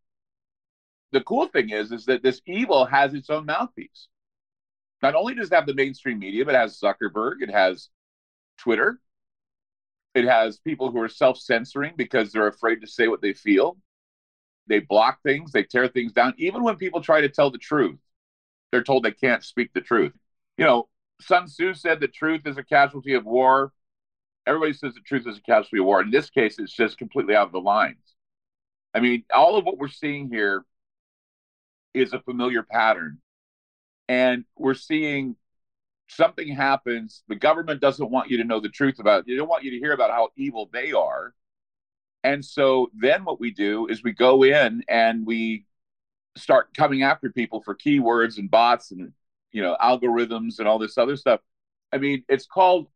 the cool thing is, is that this evil has its own mouthpiece. Not only does it have the mainstream media, but it has Zuckerberg, it has Twitter, it has people who are self-censoring because they're afraid to say what they feel. They block things, they tear things down. Even when people try to tell the truth, they're told they can't speak the truth. You know, Sun Tzu said the truth is a casualty of war. Everybody says the truth is a casualty of war. In this case, it's just completely out of the lines. I mean, all of what we're seeing here is a familiar pattern. And we're seeing something happens. The government doesn't want you to know the truth about it. They don't want you to hear about how evil they are. And so then what we do is we go in and we start coming after people for keywords and bots and, you know, algorithms and all this other stuff. I mean, it's called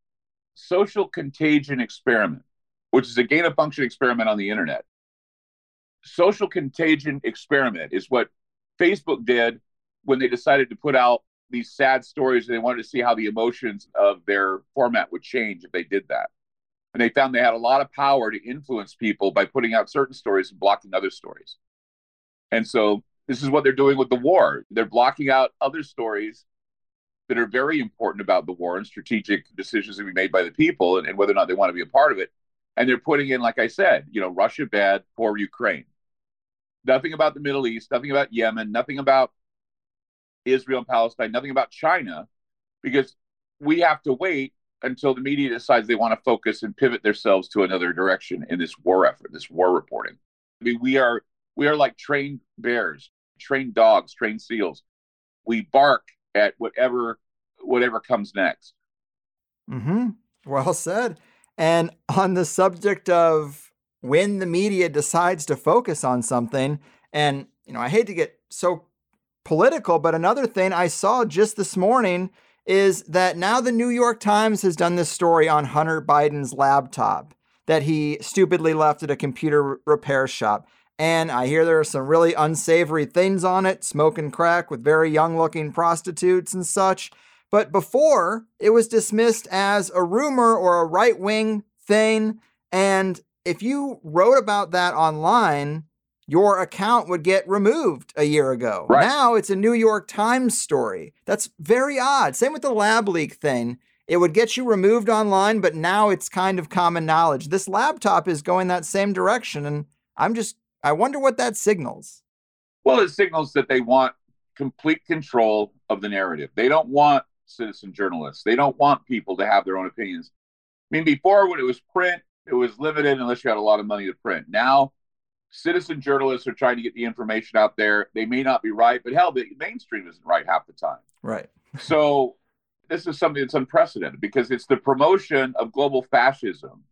social contagion experiment, which is a gain of function experiment on the internet. Social contagion experiment is what Facebook did when they decided to put out these sad stories. They wanted to see how the emotions of their format would change if they did that. And they found they had a lot of power to influence people by putting out certain stories and blocking other stories. And so this is what they're doing with the war. They're blocking out other stories that are very important about the war and strategic decisions that be made by the people and, and whether or not they want to be a part of it. And they're putting in, like I said, you know, Russia bad, poor Ukraine. Nothing about the Middle East, nothing about Yemen, nothing about Israel and Palestine, nothing about China, because we have to wait until the media decides they want to focus and pivot themselves to another direction in this war effort, this war reporting. I mean, we are we are like trained bears, trained dogs, trained seals. We bark at whatever whatever comes next. Mm-hmm. Well said. And on the subject of when the media decides to focus on something, and, you know, I hate to get so political, but another thing I saw just this morning is that now the New York Times has done this story on Hunter Biden's laptop that he stupidly left at a computer repair shop. And I hear there are some really unsavory things on it, smoke and crack with very young-looking prostitutes and such. But before, it was dismissed as a rumor or a right-wing thing, and if you wrote about that online, your account would get removed a year ago. Right. Now it's a New York Times story. That's very odd. Same with the lab leak thing. It would get you removed online, but now it's kind of common knowledge. This laptop is going that same direction, and I'm just, I wonder what that signals. Well, it signals that they want complete control of the narrative. They don't want citizen journalists. They don't want people to have their own opinions. I mean, before when it was print, it was limited unless you had a lot of money to print. Now, citizen journalists are trying to get the information out there. They may not be right, but hell, the mainstream isn't right half the time. Right. So this is something that's unprecedented because it's the promotion of global fascism.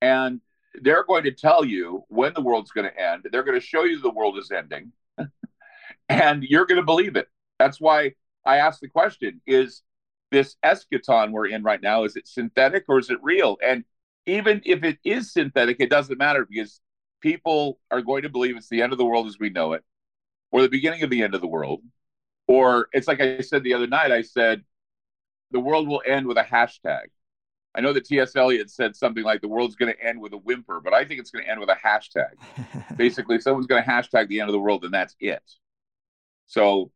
And they're going to tell you when the world's going to end. They're going to show you the world is ending. And you're going to believe it. That's why I asked the question, is this eschaton we're in right now, is it synthetic or is it real? And even if it is synthetic, it doesn't matter because people are going to believe it's the end of the world as we know it, or the beginning of the end of the world. Or it's like I said the other night, I said, the world will end with a hashtag. I know that T S Eliot said something like the world's going to end with a whimper, but I think it's going to end with a hashtag. Basically, someone's going to hashtag the end of the world, and that's it. So,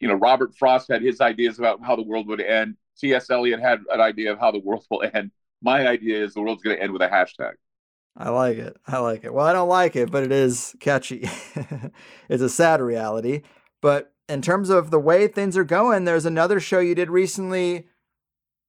you know, Robert Frost had his ideas about how the world would end. T S Eliot had an idea of how the world will end. My idea is the world's going to end with a hashtag. I like it. I like it. Well, I don't like it, but it is catchy. It's a sad reality. But in terms of the way things are going, there's another show you did recently,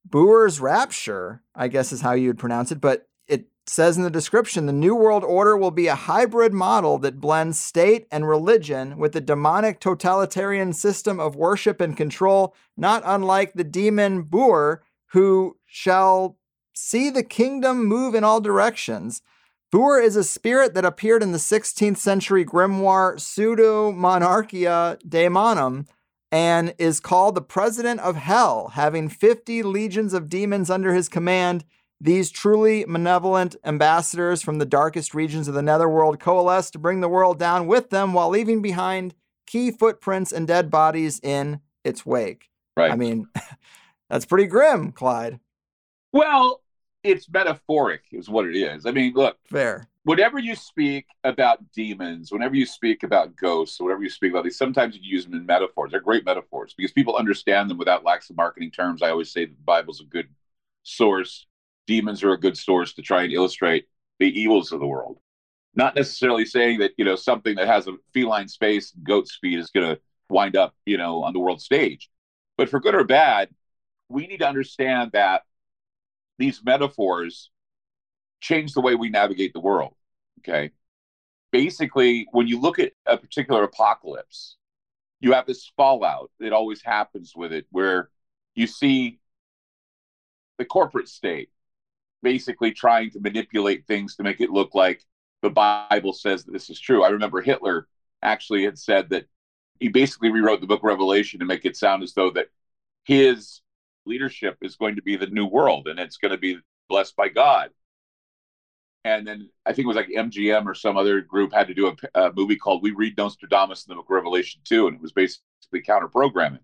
Boer's Rapture, I guess is how you would pronounce it, but it says in the description, the New World Order will be a hybrid model that blends state and religion with the demonic totalitarian system of worship and control, not unlike the demon Boer, who shall see the kingdom move in all directions. Boer is a spirit that appeared in the sixteenth century grimoire Pseudo Monarchia Daemonum, and is called the president of hell, having fifty legions of demons under his command. These truly malevolent ambassadors from the darkest regions of the netherworld coalesce to bring the world down with them while leaving behind key footprints and dead bodies in its wake. Right. I mean, that's pretty grim, Clyde. Well, it's metaphoric is what it is. I mean, look. Fair. Whenever you speak about demons, whenever you speak about ghosts, whenever you speak about these, sometimes you use them in metaphors. They're great metaphors because people understand them without lax of marketing terms. I always say that the Bible's a good source. Demons are a good source to try and illustrate the evils of the world. Not necessarily saying that, you know, something that has a feline face and goat's feet is going to wind up, you know, on the world stage. But for good or bad, we need to understand that these metaphors change the way we navigate the world. Okay. Basically, when you look at a particular apocalypse, you have this fallout that always happens with it, where you see the corporate state basically trying to manipulate things to make it look like the Bible says that this is true. I remember Hitler actually had said that he basically rewrote the book of Revelation to make it sound as though that his leadership is going to be the new world and it's going to be blessed by God. And then I think it was like M G M or some other group had to do a, a movie called We Read Nostradamus in the Book of Revelation two, and it was basically counter-programming.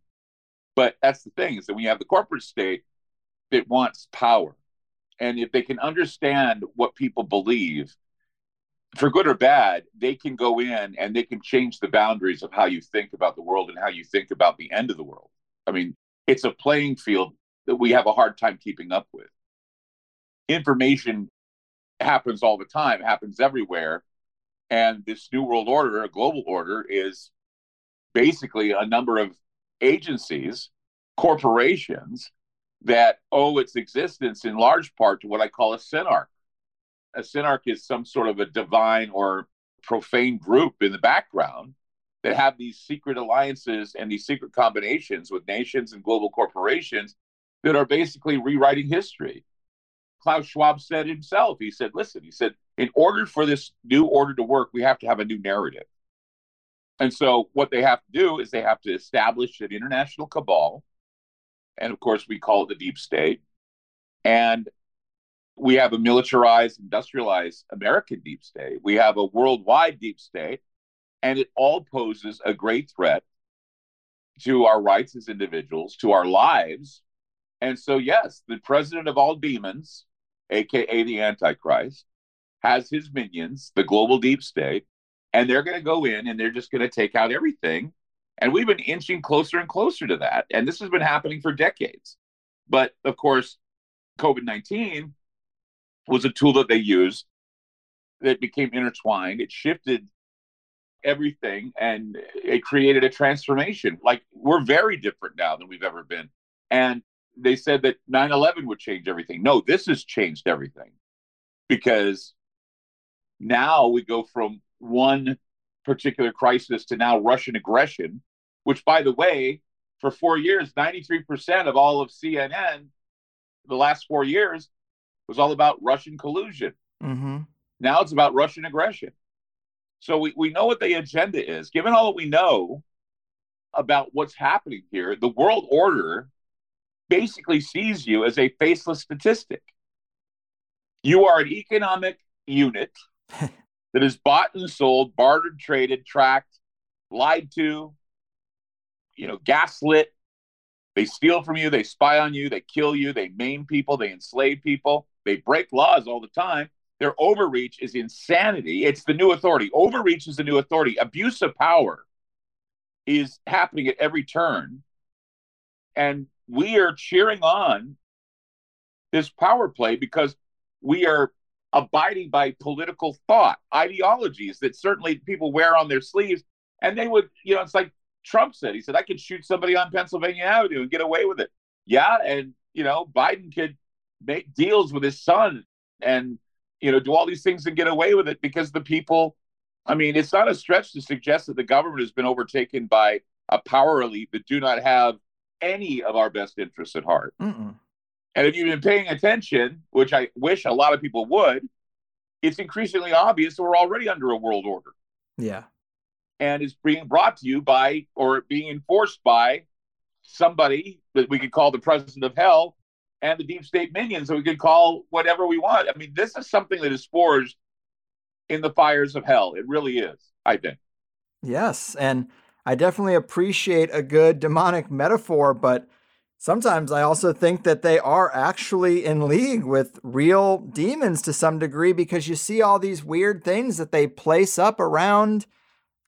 But that's the thing, is that when you have the corporate state that wants power, and if they can understand what people believe, for good or bad, they can go in and they can change the boundaries of how you think about the world and how you think about the end of the world. I mean, it's a playing field that we have a hard time keeping up with. Information happens all the time, happens everywhere. And this New World Order, a global order, is basically a number of agencies, corporations that owe its existence in large part to what I call a synarch. A synarch is some sort of a divine or profane group in the background that have these secret alliances and these secret combinations with nations and global corporations that are basically rewriting history. Klaus Schwab said himself, he said, listen, he said, in order for this new order to work, we have to have a new narrative. And so what they have to do is they have to establish an international cabal. And of course, we call it the deep state. And we have a militarized, industrialized American deep state. We have a worldwide deep state. And it all poses a great threat to our rights as individuals, to our lives. And so, yes, the president of all demons, A K A the Antichrist, has his minions, the global deep state, and they're going to go in and they're just going to take out everything. And we've been inching closer and closer to that. And this has been happening for decades. But of course, COVID nineteen was a tool that they used that became intertwined. It shifted everything and it created a transformation. Like, we're very different now than we've ever been. And they said that nine eleven would change everything. No, this has changed everything, because now we go from one particular crisis to now Russian aggression, which, by the way, for four years, ninety-three percent of all of C N N, the last four years, was all about Russian collusion. Mm-hmm. Now it's about Russian aggression. So we, we know what the agenda is. Given all that we know about what's happening here, the world order basically sees you as a faceless statistic. You are an economic unit that is bought and sold, bartered, traded, tracked, lied to, you know, gaslit. They steal from you. They spy on you. They kill you. They maim people. They enslave people. They break laws all the time. Their overreach is insanity. It's the new authority. Overreach is the new authority. Abuse of power is happening at every turn. And we are cheering on this power play because we are abiding by political thought, ideologies that certainly people wear on their sleeves. And they would, you know, it's like Trump said, he said, I could shoot somebody on Pennsylvania Avenue and get away with it. Yeah. And, you know, Biden could make deals with his son and, you know, do all these things and get away with it because the people, I mean, it's not a stretch to suggest that the government has been overtaken by a power elite that do not have any of our best interests at heart. Mm-mm. And if you've been paying attention, which I wish a lot of people would, it's increasingly obvious that we're already under a world order. Yeah. And it's being brought to you by, or being enforced by, somebody that we could call the president of hell and the deep state minions that we could call whatever we want. I mean, this is something that is forged in the fires of hell. It really is, I think. Yes. And I definitely appreciate a good demonic metaphor, but sometimes I also think that they are actually in league with real demons to some degree, because you see all these weird things that they place up around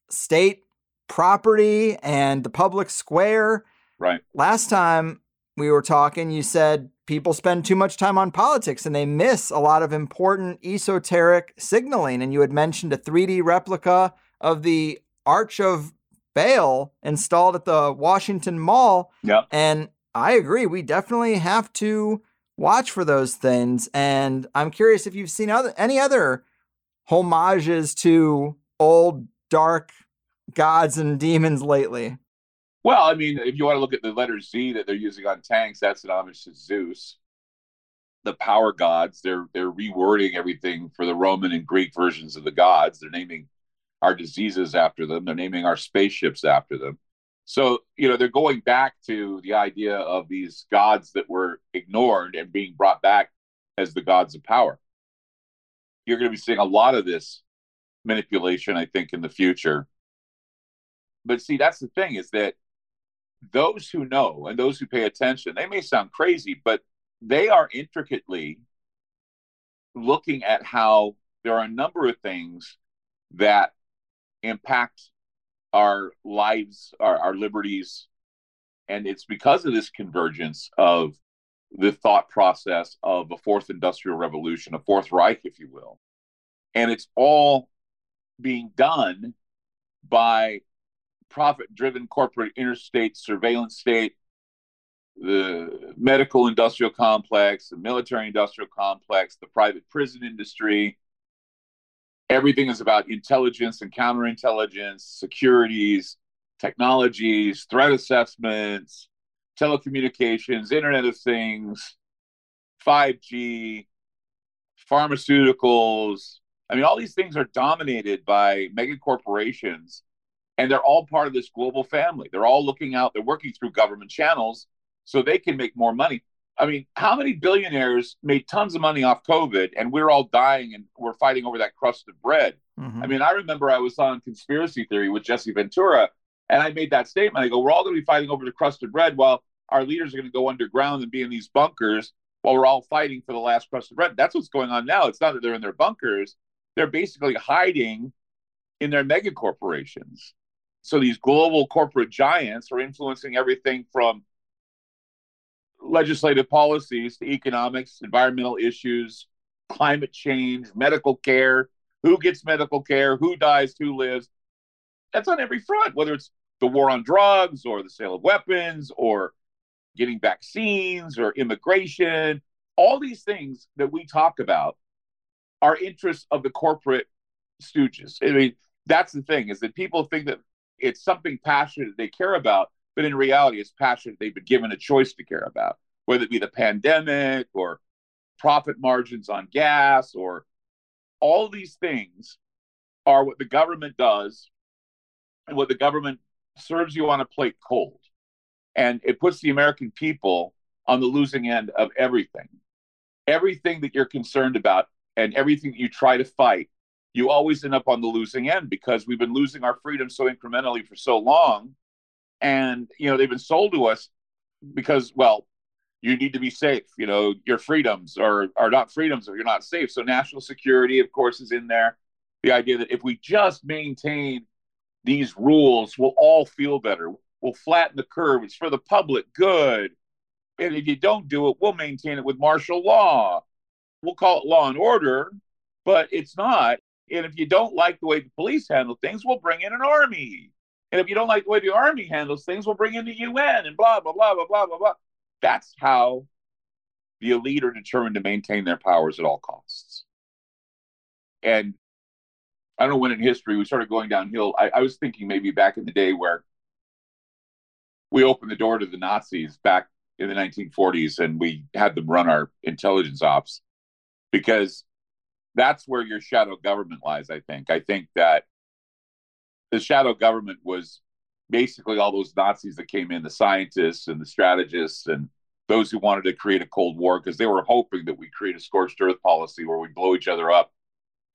state property and the public square. Right. Last time we were talking, you said people spend too much time on politics and they miss a lot of important esoteric signaling. And you had mentioned a three D replica of the Arch of Baal installed at the Washington Mall. Yep. And I agree. We definitely have to watch for those things. And I'm curious if you've seen other, any other homages to old dark gods and demons lately. Well, I mean, if you want to look at the letter Z that they're using on tanks, that's an homage to Zeus. The power gods, they're they're rewording everything for the Roman and Greek versions of the gods. They're naming our diseases after them. They're naming our spaceships after them. So, you know, they're going back to the idea of these gods that were ignored and being brought back as the gods of power. You're going to be seeing a lot of this manipulation, I think, in the future. But see, that's the thing, is that those who know and those who pay attention, they may sound crazy, but they are intricately looking at how there are a number of things that impact our lives, our, our liberties. And it's because of this convergence of the thought process of a fourth industrial revolution, a fourth Reich, if you will. And it's all being done by profit-driven corporate interstate surveillance state, the medical industrial complex, the military industrial complex, the private prison industry. Everything is about intelligence and counterintelligence, securities, technologies, threat assessments, telecommunications, Internet of Things, five G, pharmaceuticals. I mean, all these things are dominated by mega corporations, and they're all part of this global family. They're all looking out. They're working through government channels so they can make more money. I mean, how many billionaires made tons of money off COVID, and we're all dying and we're fighting over that crust of bread? Mm-hmm. I mean, I remember I was on Conspiracy Theory with Jesse Ventura, and I made that statement. I go, we're all going to be fighting over the crust of bread while our leaders are going to go underground and be in these bunkers while we're all fighting for the last crust of bread. That's what's going on now. It's not that they're in their bunkers. They're basically hiding in their mega corporations. So these global corporate giants are influencing everything from legislative policies to economics, environmental issues, climate change, medical care, who gets medical care, who dies, who lives. That's on every front, whether it's the war on drugs or the sale of weapons or getting vaccines or immigration. All these things that we talk about are interests of the corporate stooges. I mean, that's the thing, is that people think that it's something passionate they care about, but in reality, it's passionate they've been given a choice to care about, whether it be the pandemic or profit margins on gas, or all these things are what the government does and what the government serves you on a plate cold. And it puts the American people on the losing end of everything. Everything that you're concerned about and everything that you try to fight, you always end up on the losing end, because we've been losing our freedom so incrementally for so long. And, you know, they've been sold to us because, well, you need to be safe. You know, your freedoms are, are not freedoms if you're not safe. So national security, of course, is in there. The idea that if we just maintain these rules, we'll all feel better. We'll flatten the curve. It's for the public good. And if you don't do it, we'll maintain it with martial law. We'll call it law and order, but it's not. And if you don't like the way the police handle things, we'll bring in an army. And if you don't like the way the army handles things, we'll bring in the U N and blah, blah, blah, blah, blah, blah, blah. That's how the elite are determined to maintain their powers at all costs. And I don't know when in history we started going downhill. I, I was thinking maybe back in the day where we opened the door to the Nazis back in the nineteen forties, and we had them run our intelligence ops, because that's where your shadow government lies, I think. I think that the shadow government was basically all those Nazis that came in, the scientists and the strategists and those who wanted to create a Cold War, because they were hoping that we'd create a scorched earth policy where we'd blow each other up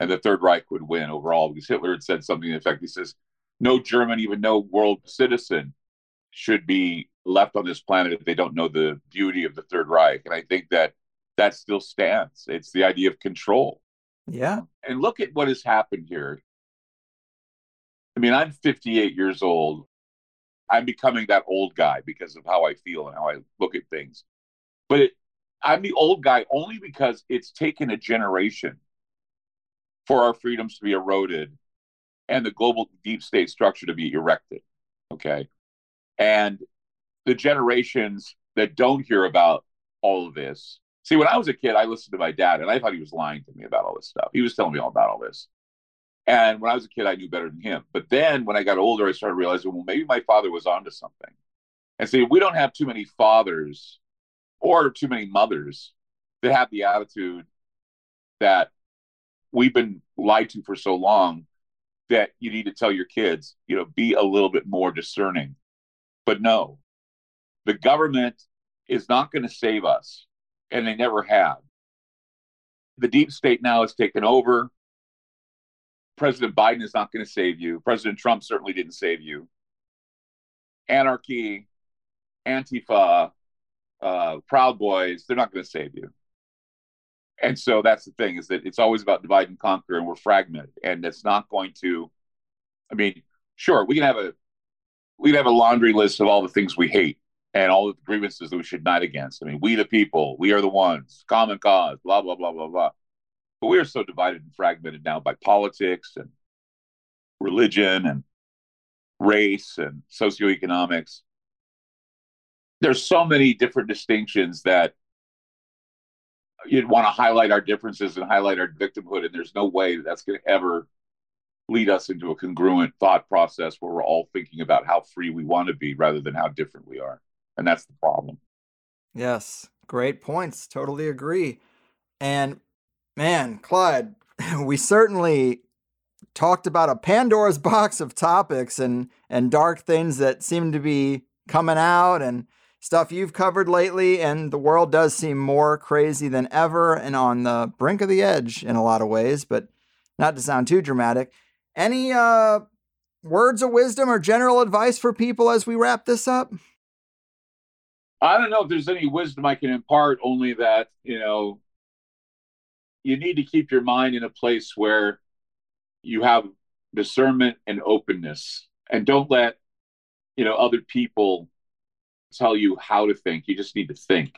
and the Third Reich would win overall. Because Hitler had said something in effect. He says, no German, even no world citizen, should be left on this planet if they don't know the beauty of the Third Reich. And I think that that still stands. It's the idea of control. Yeah. And look at what has happened here. I mean, I'm fifty-eight years old. I'm becoming that old guy because of how I feel and how I look at things. But it, I'm the old guy only because it's taken a generation for our freedoms to be eroded and the global deep state structure to be erected. Okay. And the generations that don't hear about all of this. See, when I was a kid, I listened to my dad, and I thought he was lying to me about all this stuff. He was telling me all about all this. And when I was a kid, I knew better than him. But then when I got older, I started realizing, well, maybe my father was onto something. And see, we don't have too many fathers or too many mothers that have the attitude that we've been lied to for so long that you need to tell your kids, you know, be a little bit more discerning. But no, the government is not going to save us, and they never have. The deep state now has taken over. President Biden is not going to save you. President Trump certainly didn't save you. Anarchy, Antifa, uh, Proud Boys, they're not going to save you. And so that's the thing, is that it's always about divide and conquer, and we're fragmented. And that's not going to, I mean, sure, we can have a, we can have a laundry list of all the things we hate and all the grievances that we should not against. I mean, we the people, we are the ones, common cause, blah, blah, blah, blah, blah. But we are so divided and fragmented now by politics and religion and race and socioeconomics. There's so many different distinctions that you'd want to highlight our differences and highlight our victimhood, and there's no way that that's going to ever lead us into a congruent thought process where we're all thinking about how free we want to be rather than how different we are. And that's the problem. Yes. Great points. Totally agree. And man, Clyde, we certainly talked about a Pandora's box of topics and, and dark things that seem to be coming out, and stuff you've covered lately. And the world does seem more crazy than ever and on the brink of the edge in a lot of ways, but not to sound too dramatic. Any uh, words of wisdom or general advice for people as we wrap this up? I don't know if there's any wisdom I can impart, only that, you know, you need to keep your mind in a place where you have discernment and openness, and don't let, you know, other people tell you how to think. You just need to think.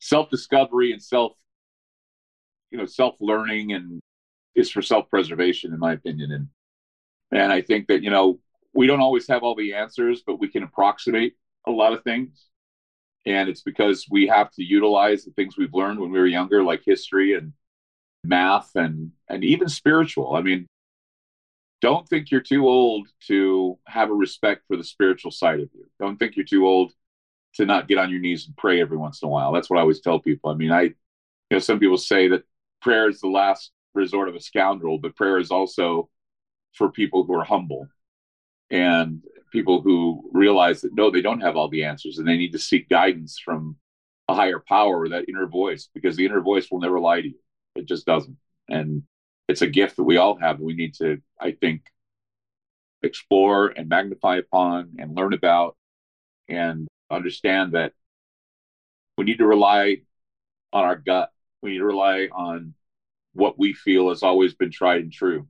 Self-discovery and self, you know, self-learning and is for self-preservation, in my opinion. And and I think that, you know, we don't always have all the answers, but we can approximate a lot of things. And it's because we have to utilize the things we've learned when we were younger, like history and math and, and even spiritual. I mean, don't think you're too old to have a respect for the spiritual side of you. Don't think you're too old to not get on your knees and pray every once in a while. That's what I always tell people. I mean, I, you know, some people say that prayer is the last resort of a scoundrel, but prayer is also for people who are humble and people who realize that, no, they don't have all the answers and they need to seek guidance from a higher power, that inner voice, because the inner voice will never lie to you. It just doesn't. And it's a gift that we all have. We need to, I think, explore and magnify upon and learn about and understand that we need to rely on our gut. We need to rely on what we feel has always been tried and true.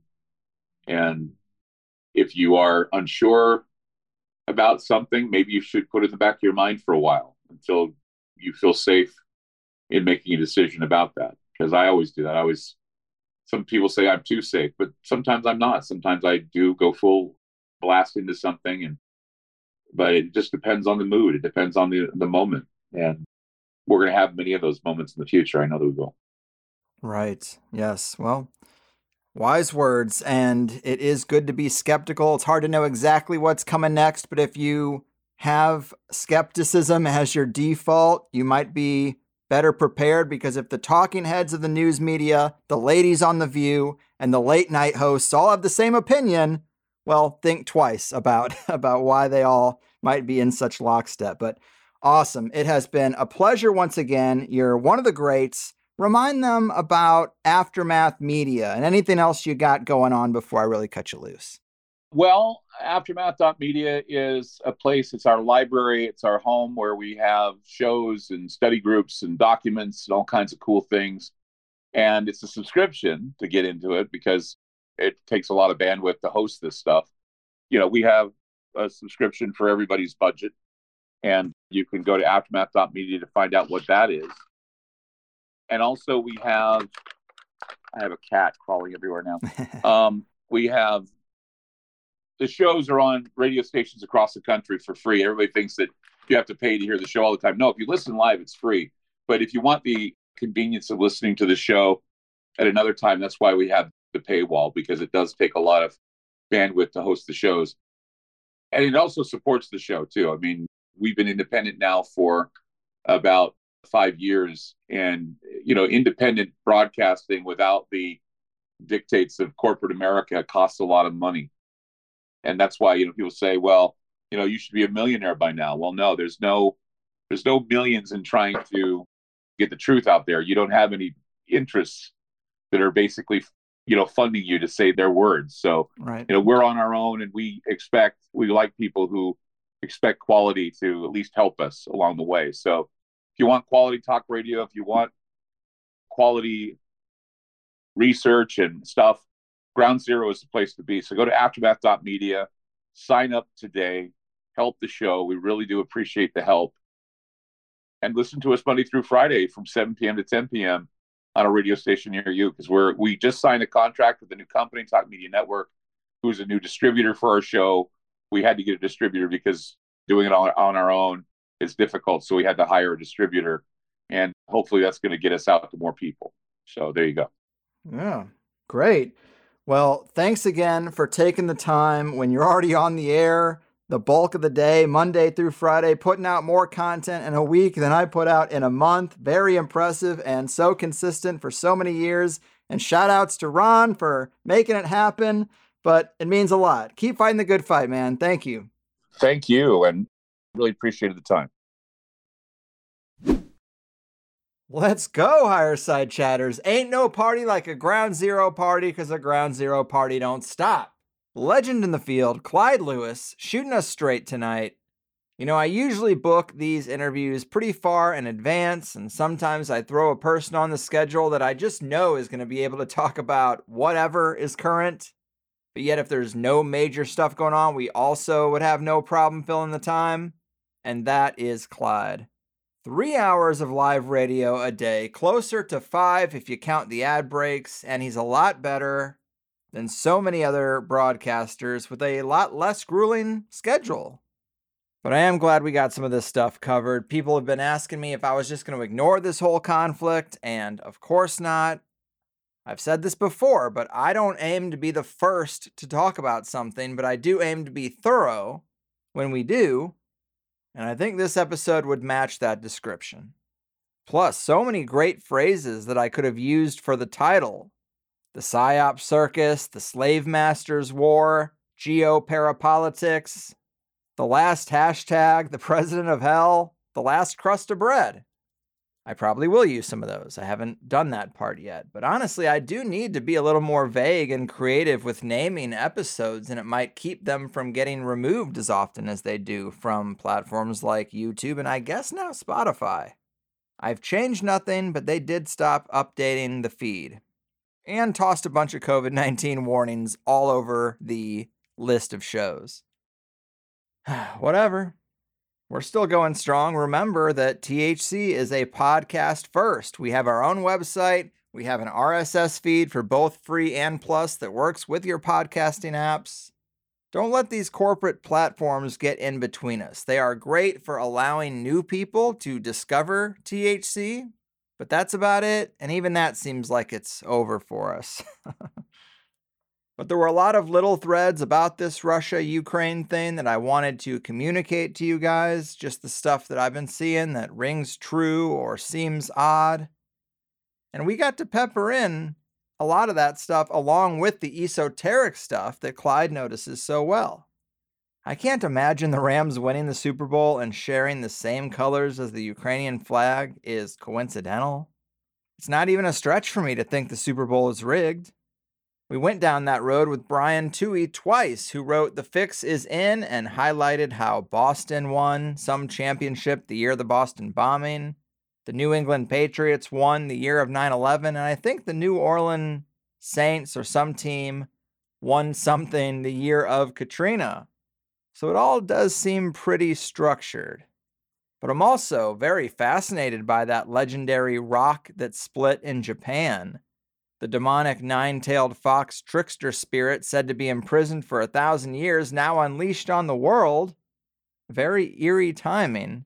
And if you are unsure about something, maybe you should put it in the back of your mind for a while until you feel safe in making a decision about that. Because I always do that. I always, some people say I'm too safe, but sometimes I'm not. Sometimes I do go full blast into something, and but it just depends on the mood. It depends on the, the moment. And we're going to have many of those moments in the future. I know that we will. Right. Yes. Well, wise words. And it is good to be skeptical. It's hard to know exactly what's coming next, but if you have skepticism as your default, you might be better prepared, because if the talking heads of the news media, the ladies on The View, and the late night hosts all have the same opinion, well, think twice about, about why they all might be in such lockstep. But awesome. It has been a pleasure once again. You're one of the greats. Remind them about Aftermath Media and anything else you got going on before I really cut you loose. Well, aftermath dot media is a place, it's our library, it's our home where we have shows and study groups and documents and all kinds of cool things. And it's a subscription to get into it because it takes a lot of bandwidth to host this stuff. You know, we have a subscription for everybody's budget, and you can go to aftermath dot media to find out what that is. And also we have, I have a cat crawling everywhere now. um, we have The shows are on radio stations across the country for free. Everybody thinks that you have to pay to hear the show all the time. No, if you listen live, it's free. But if you want the convenience of listening to the show at another time, that's why we have the paywall, because it does take a lot of bandwidth to host the shows. And it also supports the show, too. I mean, we've been independent now for about five years. And, you know, independent broadcasting without the dictates of corporate America costs a lot of money. And that's why, you know, people say, well, you know, you should be a millionaire by now. Well, no, there's no there's no millions in trying to get the truth out there. You don't have any interests that are basically, you know, funding you to say their words. So, right. You know, we're on our own, and we expect, we like people who expect quality to at least help us along the way. So if you want quality talk radio, if you want quality research and stuff, Ground Zero is the place to be. So go to aftermath dot media, sign up today, help the show. We really do appreciate the help. And listen to us Monday through Friday from seven p.m. to ten p.m. on a radio station near you, because we're we just signed a contract with a new company, Talk Media Network, who's a new distributor for our show. We had to get a distributor because doing it on, on our own is difficult. So we had to hire a distributor, and hopefully that's going to get us out to more people. So there you go. Yeah, great. Well, thanks again for taking the time when you're already on the air, the bulk of the day, Monday through Friday, putting out more content in a week than I put out in a month. Very impressive and so consistent for so many years. And shout outs to Ron for making it happen, but it means a lot. Keep fighting the good fight, man. Thank you. Thank you. And really appreciated the time. Let's go, Higher Side Chatters. Ain't no party like a Ground Zero party, because a Ground Zero party don't stop. Legend in the field, Clyde Lewis, shooting us straight tonight. You know, I usually book these interviews pretty far in advance, and sometimes I throw a person on the schedule that I just know is going to be able to talk about whatever is current. But yet, if there's no major stuff going on, we also would have no problem filling the time. And that is Clyde. Three hours of live radio a day, closer to five if you count the ad breaks, and he's a lot better than so many other broadcasters with a lot less grueling schedule. But I am glad we got some of this stuff covered. People have been asking me if I was just going to ignore this whole conflict, and of course not. I've said this before, but I don't aim to be the first to talk about something, but I do aim to be thorough when we do. And I think this episode would match that description. Plus, so many great phrases that I could have used for the title. The PSYOP Circus, the Slave Masters War, Geoparapolitics, the last hashtag, the President of Hell, the last crust of bread. I probably will use some of those. I haven't done that part yet. But honestly, I do need to be a little more vague and creative with naming episodes, and it might keep them from getting removed as often as they do from platforms like YouTube and I guess now Spotify. I've changed nothing, but they did stop updating the feed and tossed a bunch of covid nineteen warnings all over the list of shows. Whatever. We're still going strong. Remember that T H C is a podcast first. We have our own website. We have an R S S feed for both free and plus that works with your podcasting apps. Don't let these corporate platforms get in between us. They are great for allowing new people to discover T H C, but that's about it. And even that seems like it's over for us. But there were a lot of little threads about this Russia-Ukraine thing that I wanted to communicate to you guys, just the stuff that I've been seeing that rings true or seems odd. And we got to pepper in a lot of that stuff along with the esoteric stuff that Clyde notices so well. I can't imagine the Rams winning the Super Bowl and sharing the same colors as the Ukrainian flag is coincidental. It's not even a stretch for me to think the Super Bowl is rigged. We went down that road with Brian Toohey twice, who wrote The Fix Is In and highlighted how Boston won some championship the year of the Boston bombing. The New England Patriots won the year of nine eleven, and I think the New Orleans Saints or some team won something the year of Katrina. So it all does seem pretty structured. But I'm also very fascinated by that legendary rock that split in Japan. The demonic nine-tailed fox trickster spirit said to be imprisoned for a thousand years, now unleashed on the world. Very eerie timing,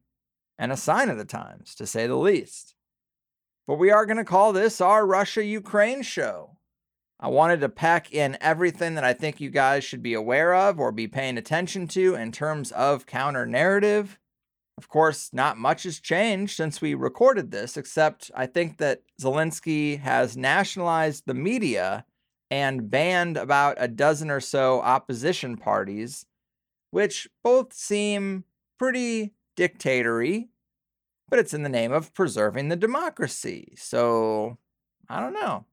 and a sign of the times, to say the least. But we are going to call this our Russia-Ukraine show. I wanted to pack in everything that I think you guys should be aware of or be paying attention to in terms of counter-narrative. Of course, not much has changed since we recorded this, except I think that Zelensky has nationalized the media and banned about a dozen or so opposition parties, which both seem pretty dictatory, but it's in the name of preserving the democracy. So, I don't know.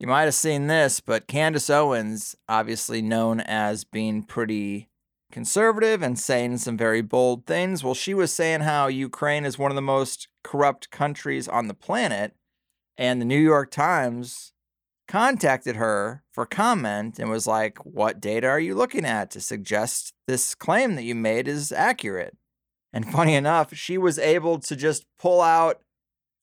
You might have seen this, but Candace Owens, obviously known as being pretty conservative and saying some very bold things. Well, she was saying how Ukraine is one of the most corrupt countries on the planet, and the New York Times contacted her for comment and was like, what data are you looking at to suggest this claim that you made is accurate? And funny enough, she was able to just pull out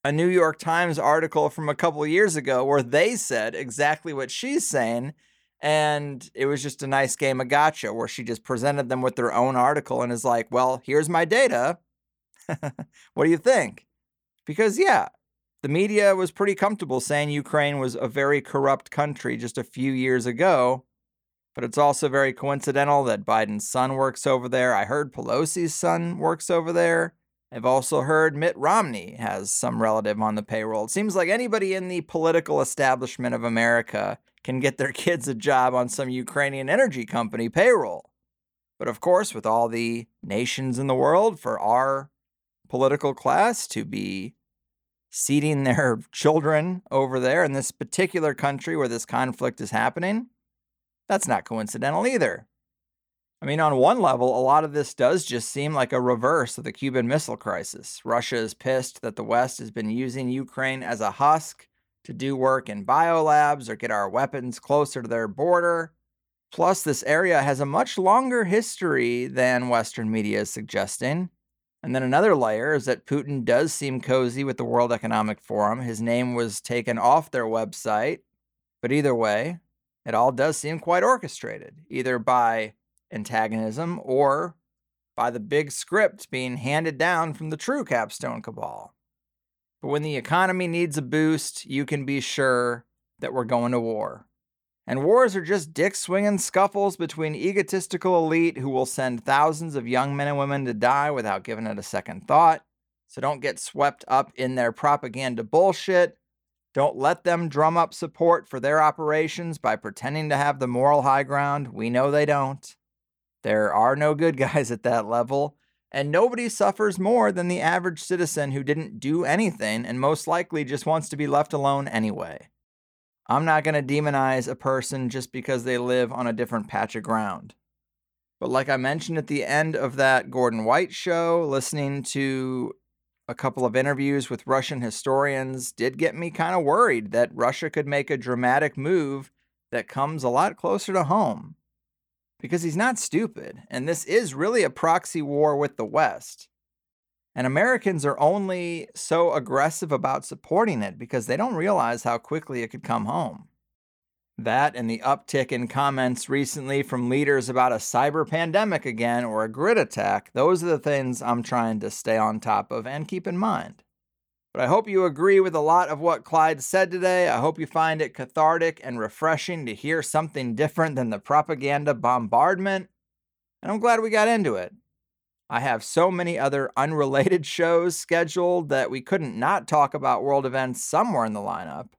a New York Times article from a couple of years ago where they said exactly what she's saying. And it was just a nice game of gotcha where she just presented them with their own article and is like, well, here's my data. What do you think? Because, yeah, the media was pretty comfortable saying Ukraine was a very corrupt country just a few years ago. But it's also very coincidental that Biden's son works over there. I heard Pelosi's son works over there. I've also heard Mitt Romney has some relative on the payroll. It seems like anybody in the political establishment of America can get their kids a job on some Ukrainian energy company payroll. But of course, with all the nations in the world, for our political class to be seating their children over there in this particular country where this conflict is happening, that's not coincidental either. I mean, on one level, a lot of this does just seem like a reverse of the Cuban Missile Crisis. Russia is pissed that the West has been using Ukraine as a husk to do work in biolabs or get our weapons closer to their border. Plus, this area has a much longer history than Western media is suggesting. And then another layer is that Putin does seem cozy with the World Economic Forum. His name was taken off their website. But either way, it all does seem quite orchestrated, either by antagonism or by the big script being handed down from the true capstone cabal. But when the economy needs a boost, you can be sure that we're going to war. And wars are just dick-swinging scuffles between egotistical elite who will send thousands of young men and women to die without giving it a second thought. So don't get swept up in their propaganda bullshit. Don't let them drum up support for their operations by pretending to have the moral high ground. We know they don't. There are no good guys at that level. And nobody suffers more than the average citizen who didn't do anything and most likely just wants to be left alone anyway. I'm not going to demonize a person just because they live on a different patch of ground. But like I mentioned at the end of that Gordon White show, listening to a couple of interviews with Russian historians did get me kind of worried that Russia could make a dramatic move that comes a lot closer to home. Because he's not stupid, and this is really a proxy war with the West. And Americans are only so aggressive about supporting it because they don't realize how quickly it could come home. That and the uptick in comments recently from leaders about a cyber pandemic again or a grid attack, those are the things I'm trying to stay on top of and keep in mind. But I hope you agree with a lot of what Clyde said today. I hope you find it cathartic and refreshing to hear something different than the propaganda bombardment. And I'm glad we got into it. I have so many other unrelated shows scheduled that we couldn't not talk about world events somewhere in the lineup.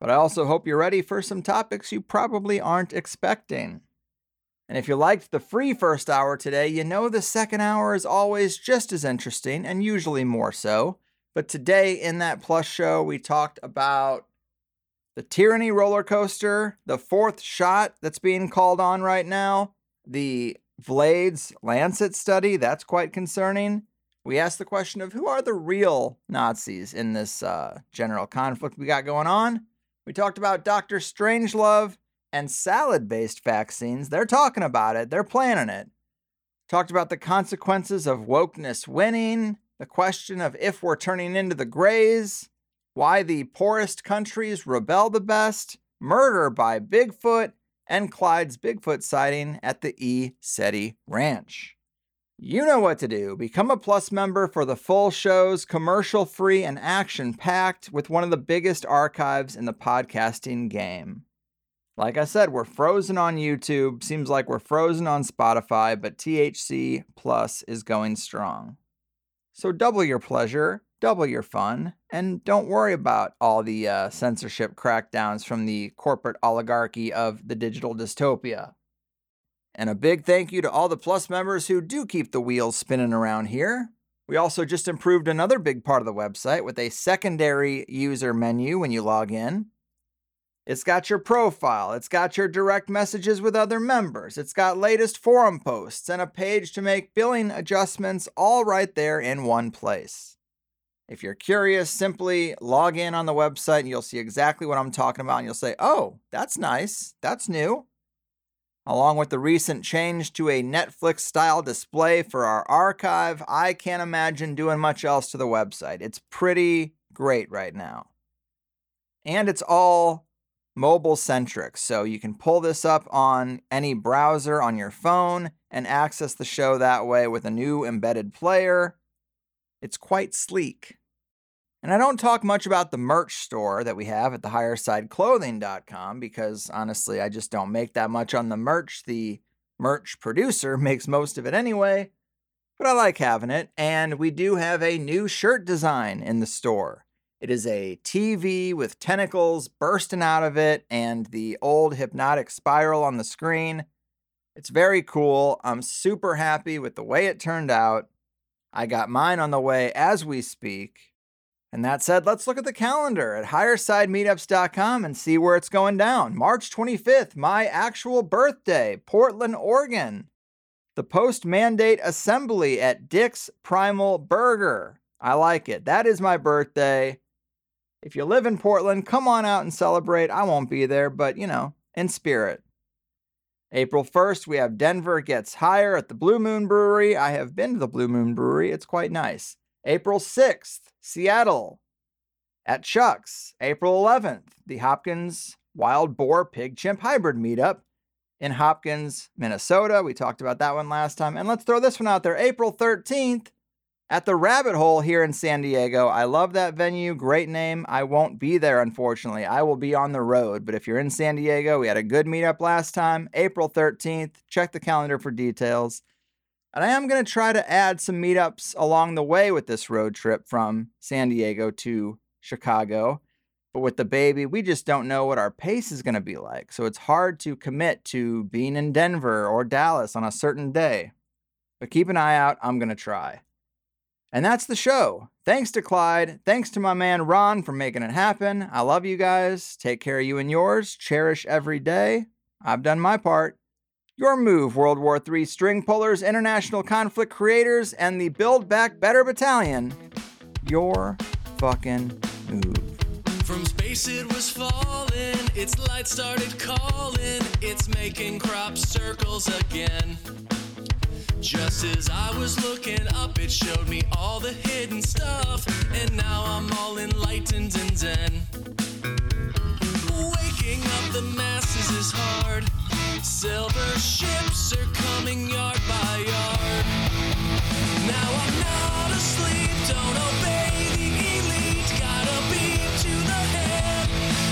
But I also hope you're ready for some topics you probably aren't expecting. And if you liked the free first hour today, you know the second hour is always just as interesting and usually more so. But today in that Plus show, we talked about the tyranny roller coaster, the fourth shot that's being called on right now, the Vlade's Lancet study, that's quite concerning. We asked the question of who are the real Nazis in this uh, general conflict we got going on. We talked about Doctor Strangelove and salad-based vaccines. They're talking about it. They're planning it. Talked about the consequences of wokeness winning, the question of if we're turning into the Greys, why the poorest countries rebel the best, murder by Bigfoot, and Clyde's Bigfoot sighting at the E. Seti Ranch. You know what to do. Become a Plus member for the full shows, commercial-free and action-packed, with one of the biggest archives in the podcasting game. Like I said, we're frozen on YouTube. Seems like we're frozen on Spotify, but T H C Plus is going strong. So double your pleasure, double your fun, and don't worry about all the uh, censorship crackdowns from the corporate oligarchy of the digital dystopia. And a big thank you to all the Plus members who do keep the wheels spinning around here. We also just improved another big part of the website with a secondary user menu when you log in. It's got your profile, it's got your direct messages with other members, it's got latest forum posts, and a page to make billing adjustments all right there in one place. If you're curious, simply log in on the website and you'll see exactly what I'm talking about and you'll say, oh, that's nice, that's new. Along with the recent change to a Netflix-style display for our archive, I can't imagine doing much else to the website. It's pretty great right now. And it's all mobile-centric, so you can pull this up on any browser on your phone and access the show that way with a new embedded player. It's quite sleek. And I don't talk much about the merch store that we have at the higher side clothing dot com because, honestly, I just don't make that much on the merch. The merch producer makes most of it anyway, but I like having it. And we do have a new shirt design in the store. It is a T V with tentacles bursting out of it and the old hypnotic spiral on the screen. It's very cool. I'm super happy with the way it turned out. I got mine on the way as we speak. And that said, let's look at the calendar at higher side meetups dot com and see where it's going down. March twenty-fifth, my actual birthday, Portland, Oregon. The post-mandate assembly at Dick's Primal Burger. I like it. That is my birthday. If you live in Portland, come on out and celebrate. I won't be there, but, you know, in spirit. April first, we have Denver Gets Higher at the Blue Moon Brewery. I have been to the Blue Moon Brewery. It's quite nice. April sixth, Seattle at Chuck's. April eleventh, the Hopkins Wild Boar Pig Chimp Hybrid Meetup in Hopkins, Minnesota. We talked about that one last time. And let's throw this one out there. April thirteenth. At the Rabbit Hole here in San Diego. I love that venue. Great name. I won't be there, unfortunately. I will be on the road. But if you're in San Diego, we had a good meetup last time, April thirteenth. Check the calendar for details. And I am going to try to add some meetups along the way with this road trip from San Diego to Chicago. But with the baby, we just don't know what our pace is going to be like. So it's hard to commit to being in Denver or Dallas on a certain day. but keep an eye out. I'm going to try. And that's the show. Thanks to Clyde. Thanks to my man, Ron, for making it happen. I love you guys. Take care of you and yours. Cherish every day. I've done my part. Your move, World War Three string pullers, international conflict creators, and the Build Back Better Battalion. Your fucking move. From space it was falling. Its light started calling. It's making crop circles again. Just as I was looking up, it showed me all the hidden stuff, and now I'm all enlightened and zen. Waking up the masses is hard. Silver ships are coming yard by yard. Now I'm not asleep, don't obey the elite, gotta beat to the head.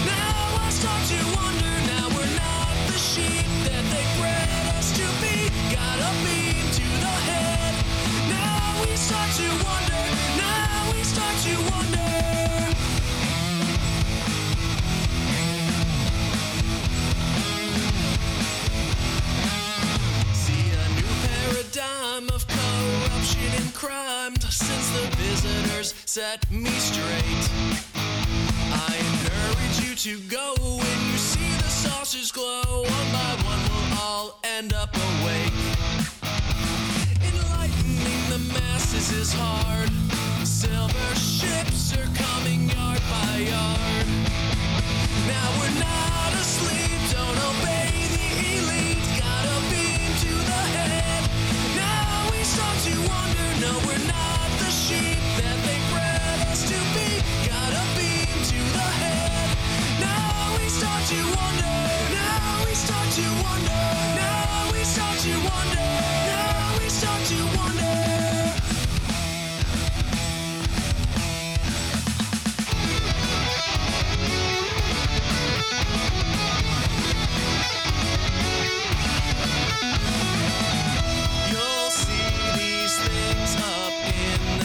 Now I start to wonder, now we're not the sheep that they bred us to be, gotta beat to the head. Now we start to wonder, now we start to wonder. Of corruption and crime, since the visitors set me straight. I encourage you to go when you see the saucers glow. One by one, we'll all end up awake. Enlightening the masses is hard. Silver ships are coming yard by yard. Now we're not asleep, don't obey the elite. Gotta beam to the head. Start to wonder, no, we're not the sheep that they bred us to be. Gotta beam to the head. Now we start to wonder. Now we start to wonder. Now we start to wonder. Now we start to wonder.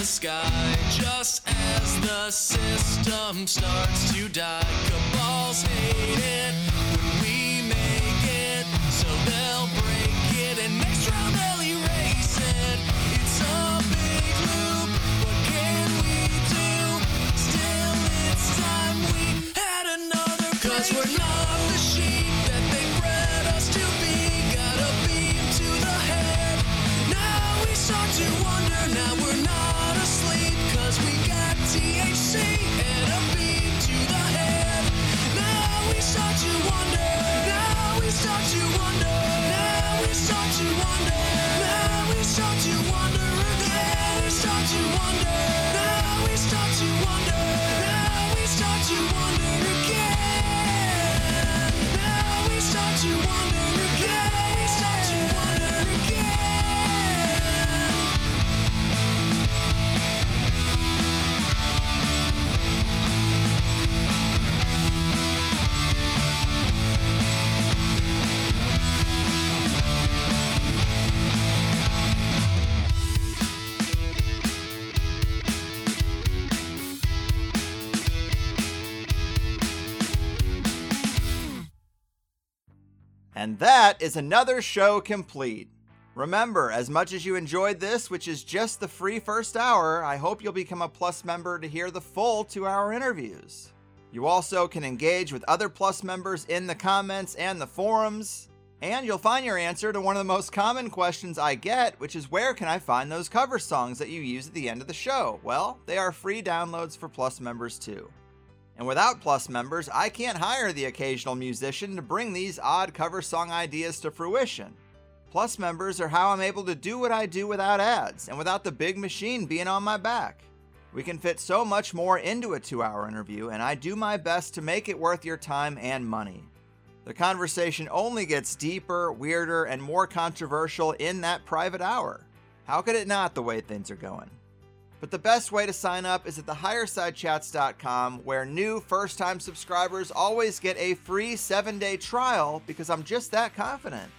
Sky, just as the system starts to die, cabals hate it when we make it, so they'll break it, and next round they'll erase it. It's a big loop, what can we do? Still it's time we had another, cause we're not the sheep that they bred us to be, gotta beam to the head. Now we start to wonder, now we're not asleep, cause we got T H C and a beam to the head. Now we start to wonder, now we start to wonder, now we start to wonder, now we start to wonder, now we start to wonder, now we start to wonder, now we start to wonder again. Now we start to wonder again, we start to wonder again. And that is another show complete. Remember, as much as you enjoyed this, which is just the free first hour, I hope you'll become a Plus member to hear the full two-hour interviews. You also can engage with other Plus members in the comments and the forums, and you'll find your answer to one of the most common questions I get, which is where can I find those cover songs that you use at the end of the show? Well, they are free downloads for Plus members too. And without Plus members, I can't hire the occasional musician to bring these odd cover song ideas to fruition. Plus members are how I'm able to do what I do without ads and without the big machine being on my back. We can fit so much more into a two-hour interview, and I do my best to make it worth your time and money. The conversation only gets deeper, weirder, and more controversial in that private hour. How could it not the way things are going? But the best way to sign up is at the higher side chats dot com, where new first-time subscribers always get a free seven-day trial because I'm just that confident.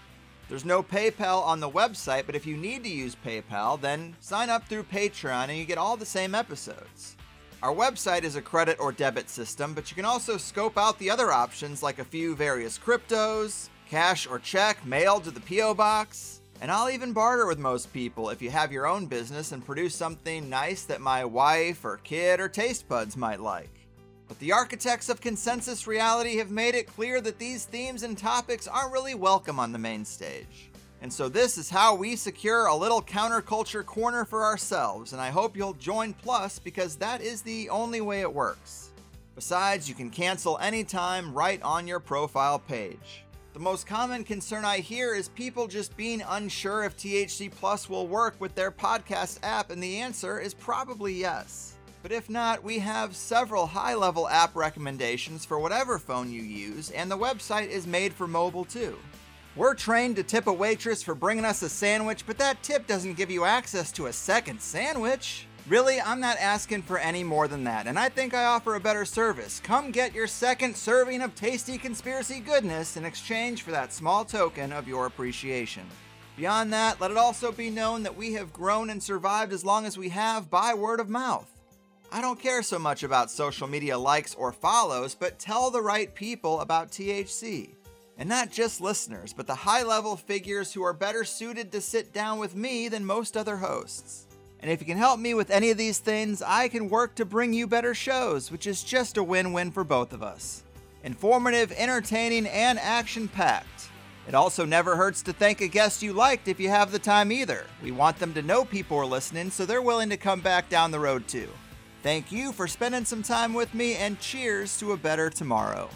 There's no PayPal on the website, but if you need to use PayPal, then sign up through Patreon and you get all the same episodes. Our website is a credit or debit system, but you can also scope out the other options like a few various cryptos, cash or check mailed to the P O box, And I'll even barter with most people if you have your own business and produce something nice that my wife or kid or taste buds might like. But the architects of consensus reality have made it clear that these themes and topics aren't really welcome on the main stage. And so this is how we secure a little counterculture corner for ourselves, and I hope you'll join Plus because that is the only way it works. Besides, you can cancel anytime right on your profile page. The most common concern I hear is people just being unsure if T H C Plus will work with their podcast app, and the answer is probably yes. But if not, we have several high-level app recommendations for whatever phone you use, and the website is made for mobile too. We're trained to tip a waitress for bringing us a sandwich, but that tip doesn't give you access to a second sandwich. Really, I'm not asking for any more than that, and I think I offer a better service. Come get your second serving of tasty conspiracy goodness in exchange for that small token of your appreciation. Beyond that, let it also be known that we have grown and survived as long as we have by word of mouth. I don't care so much about social media likes or follows, but tell the right people about T H C. And not just listeners, but the high-level figures who are better suited to sit down with me than most other hosts. And if you can help me with any of these things, I can work to bring you better shows, which is just a win-win for both of us. Informative, entertaining, and action-packed. It also never hurts to thank a guest you liked if you have the time either. We want them to know people are listening, so they're willing to come back down the road too. Thank you for spending some time with me, and cheers to a better tomorrow.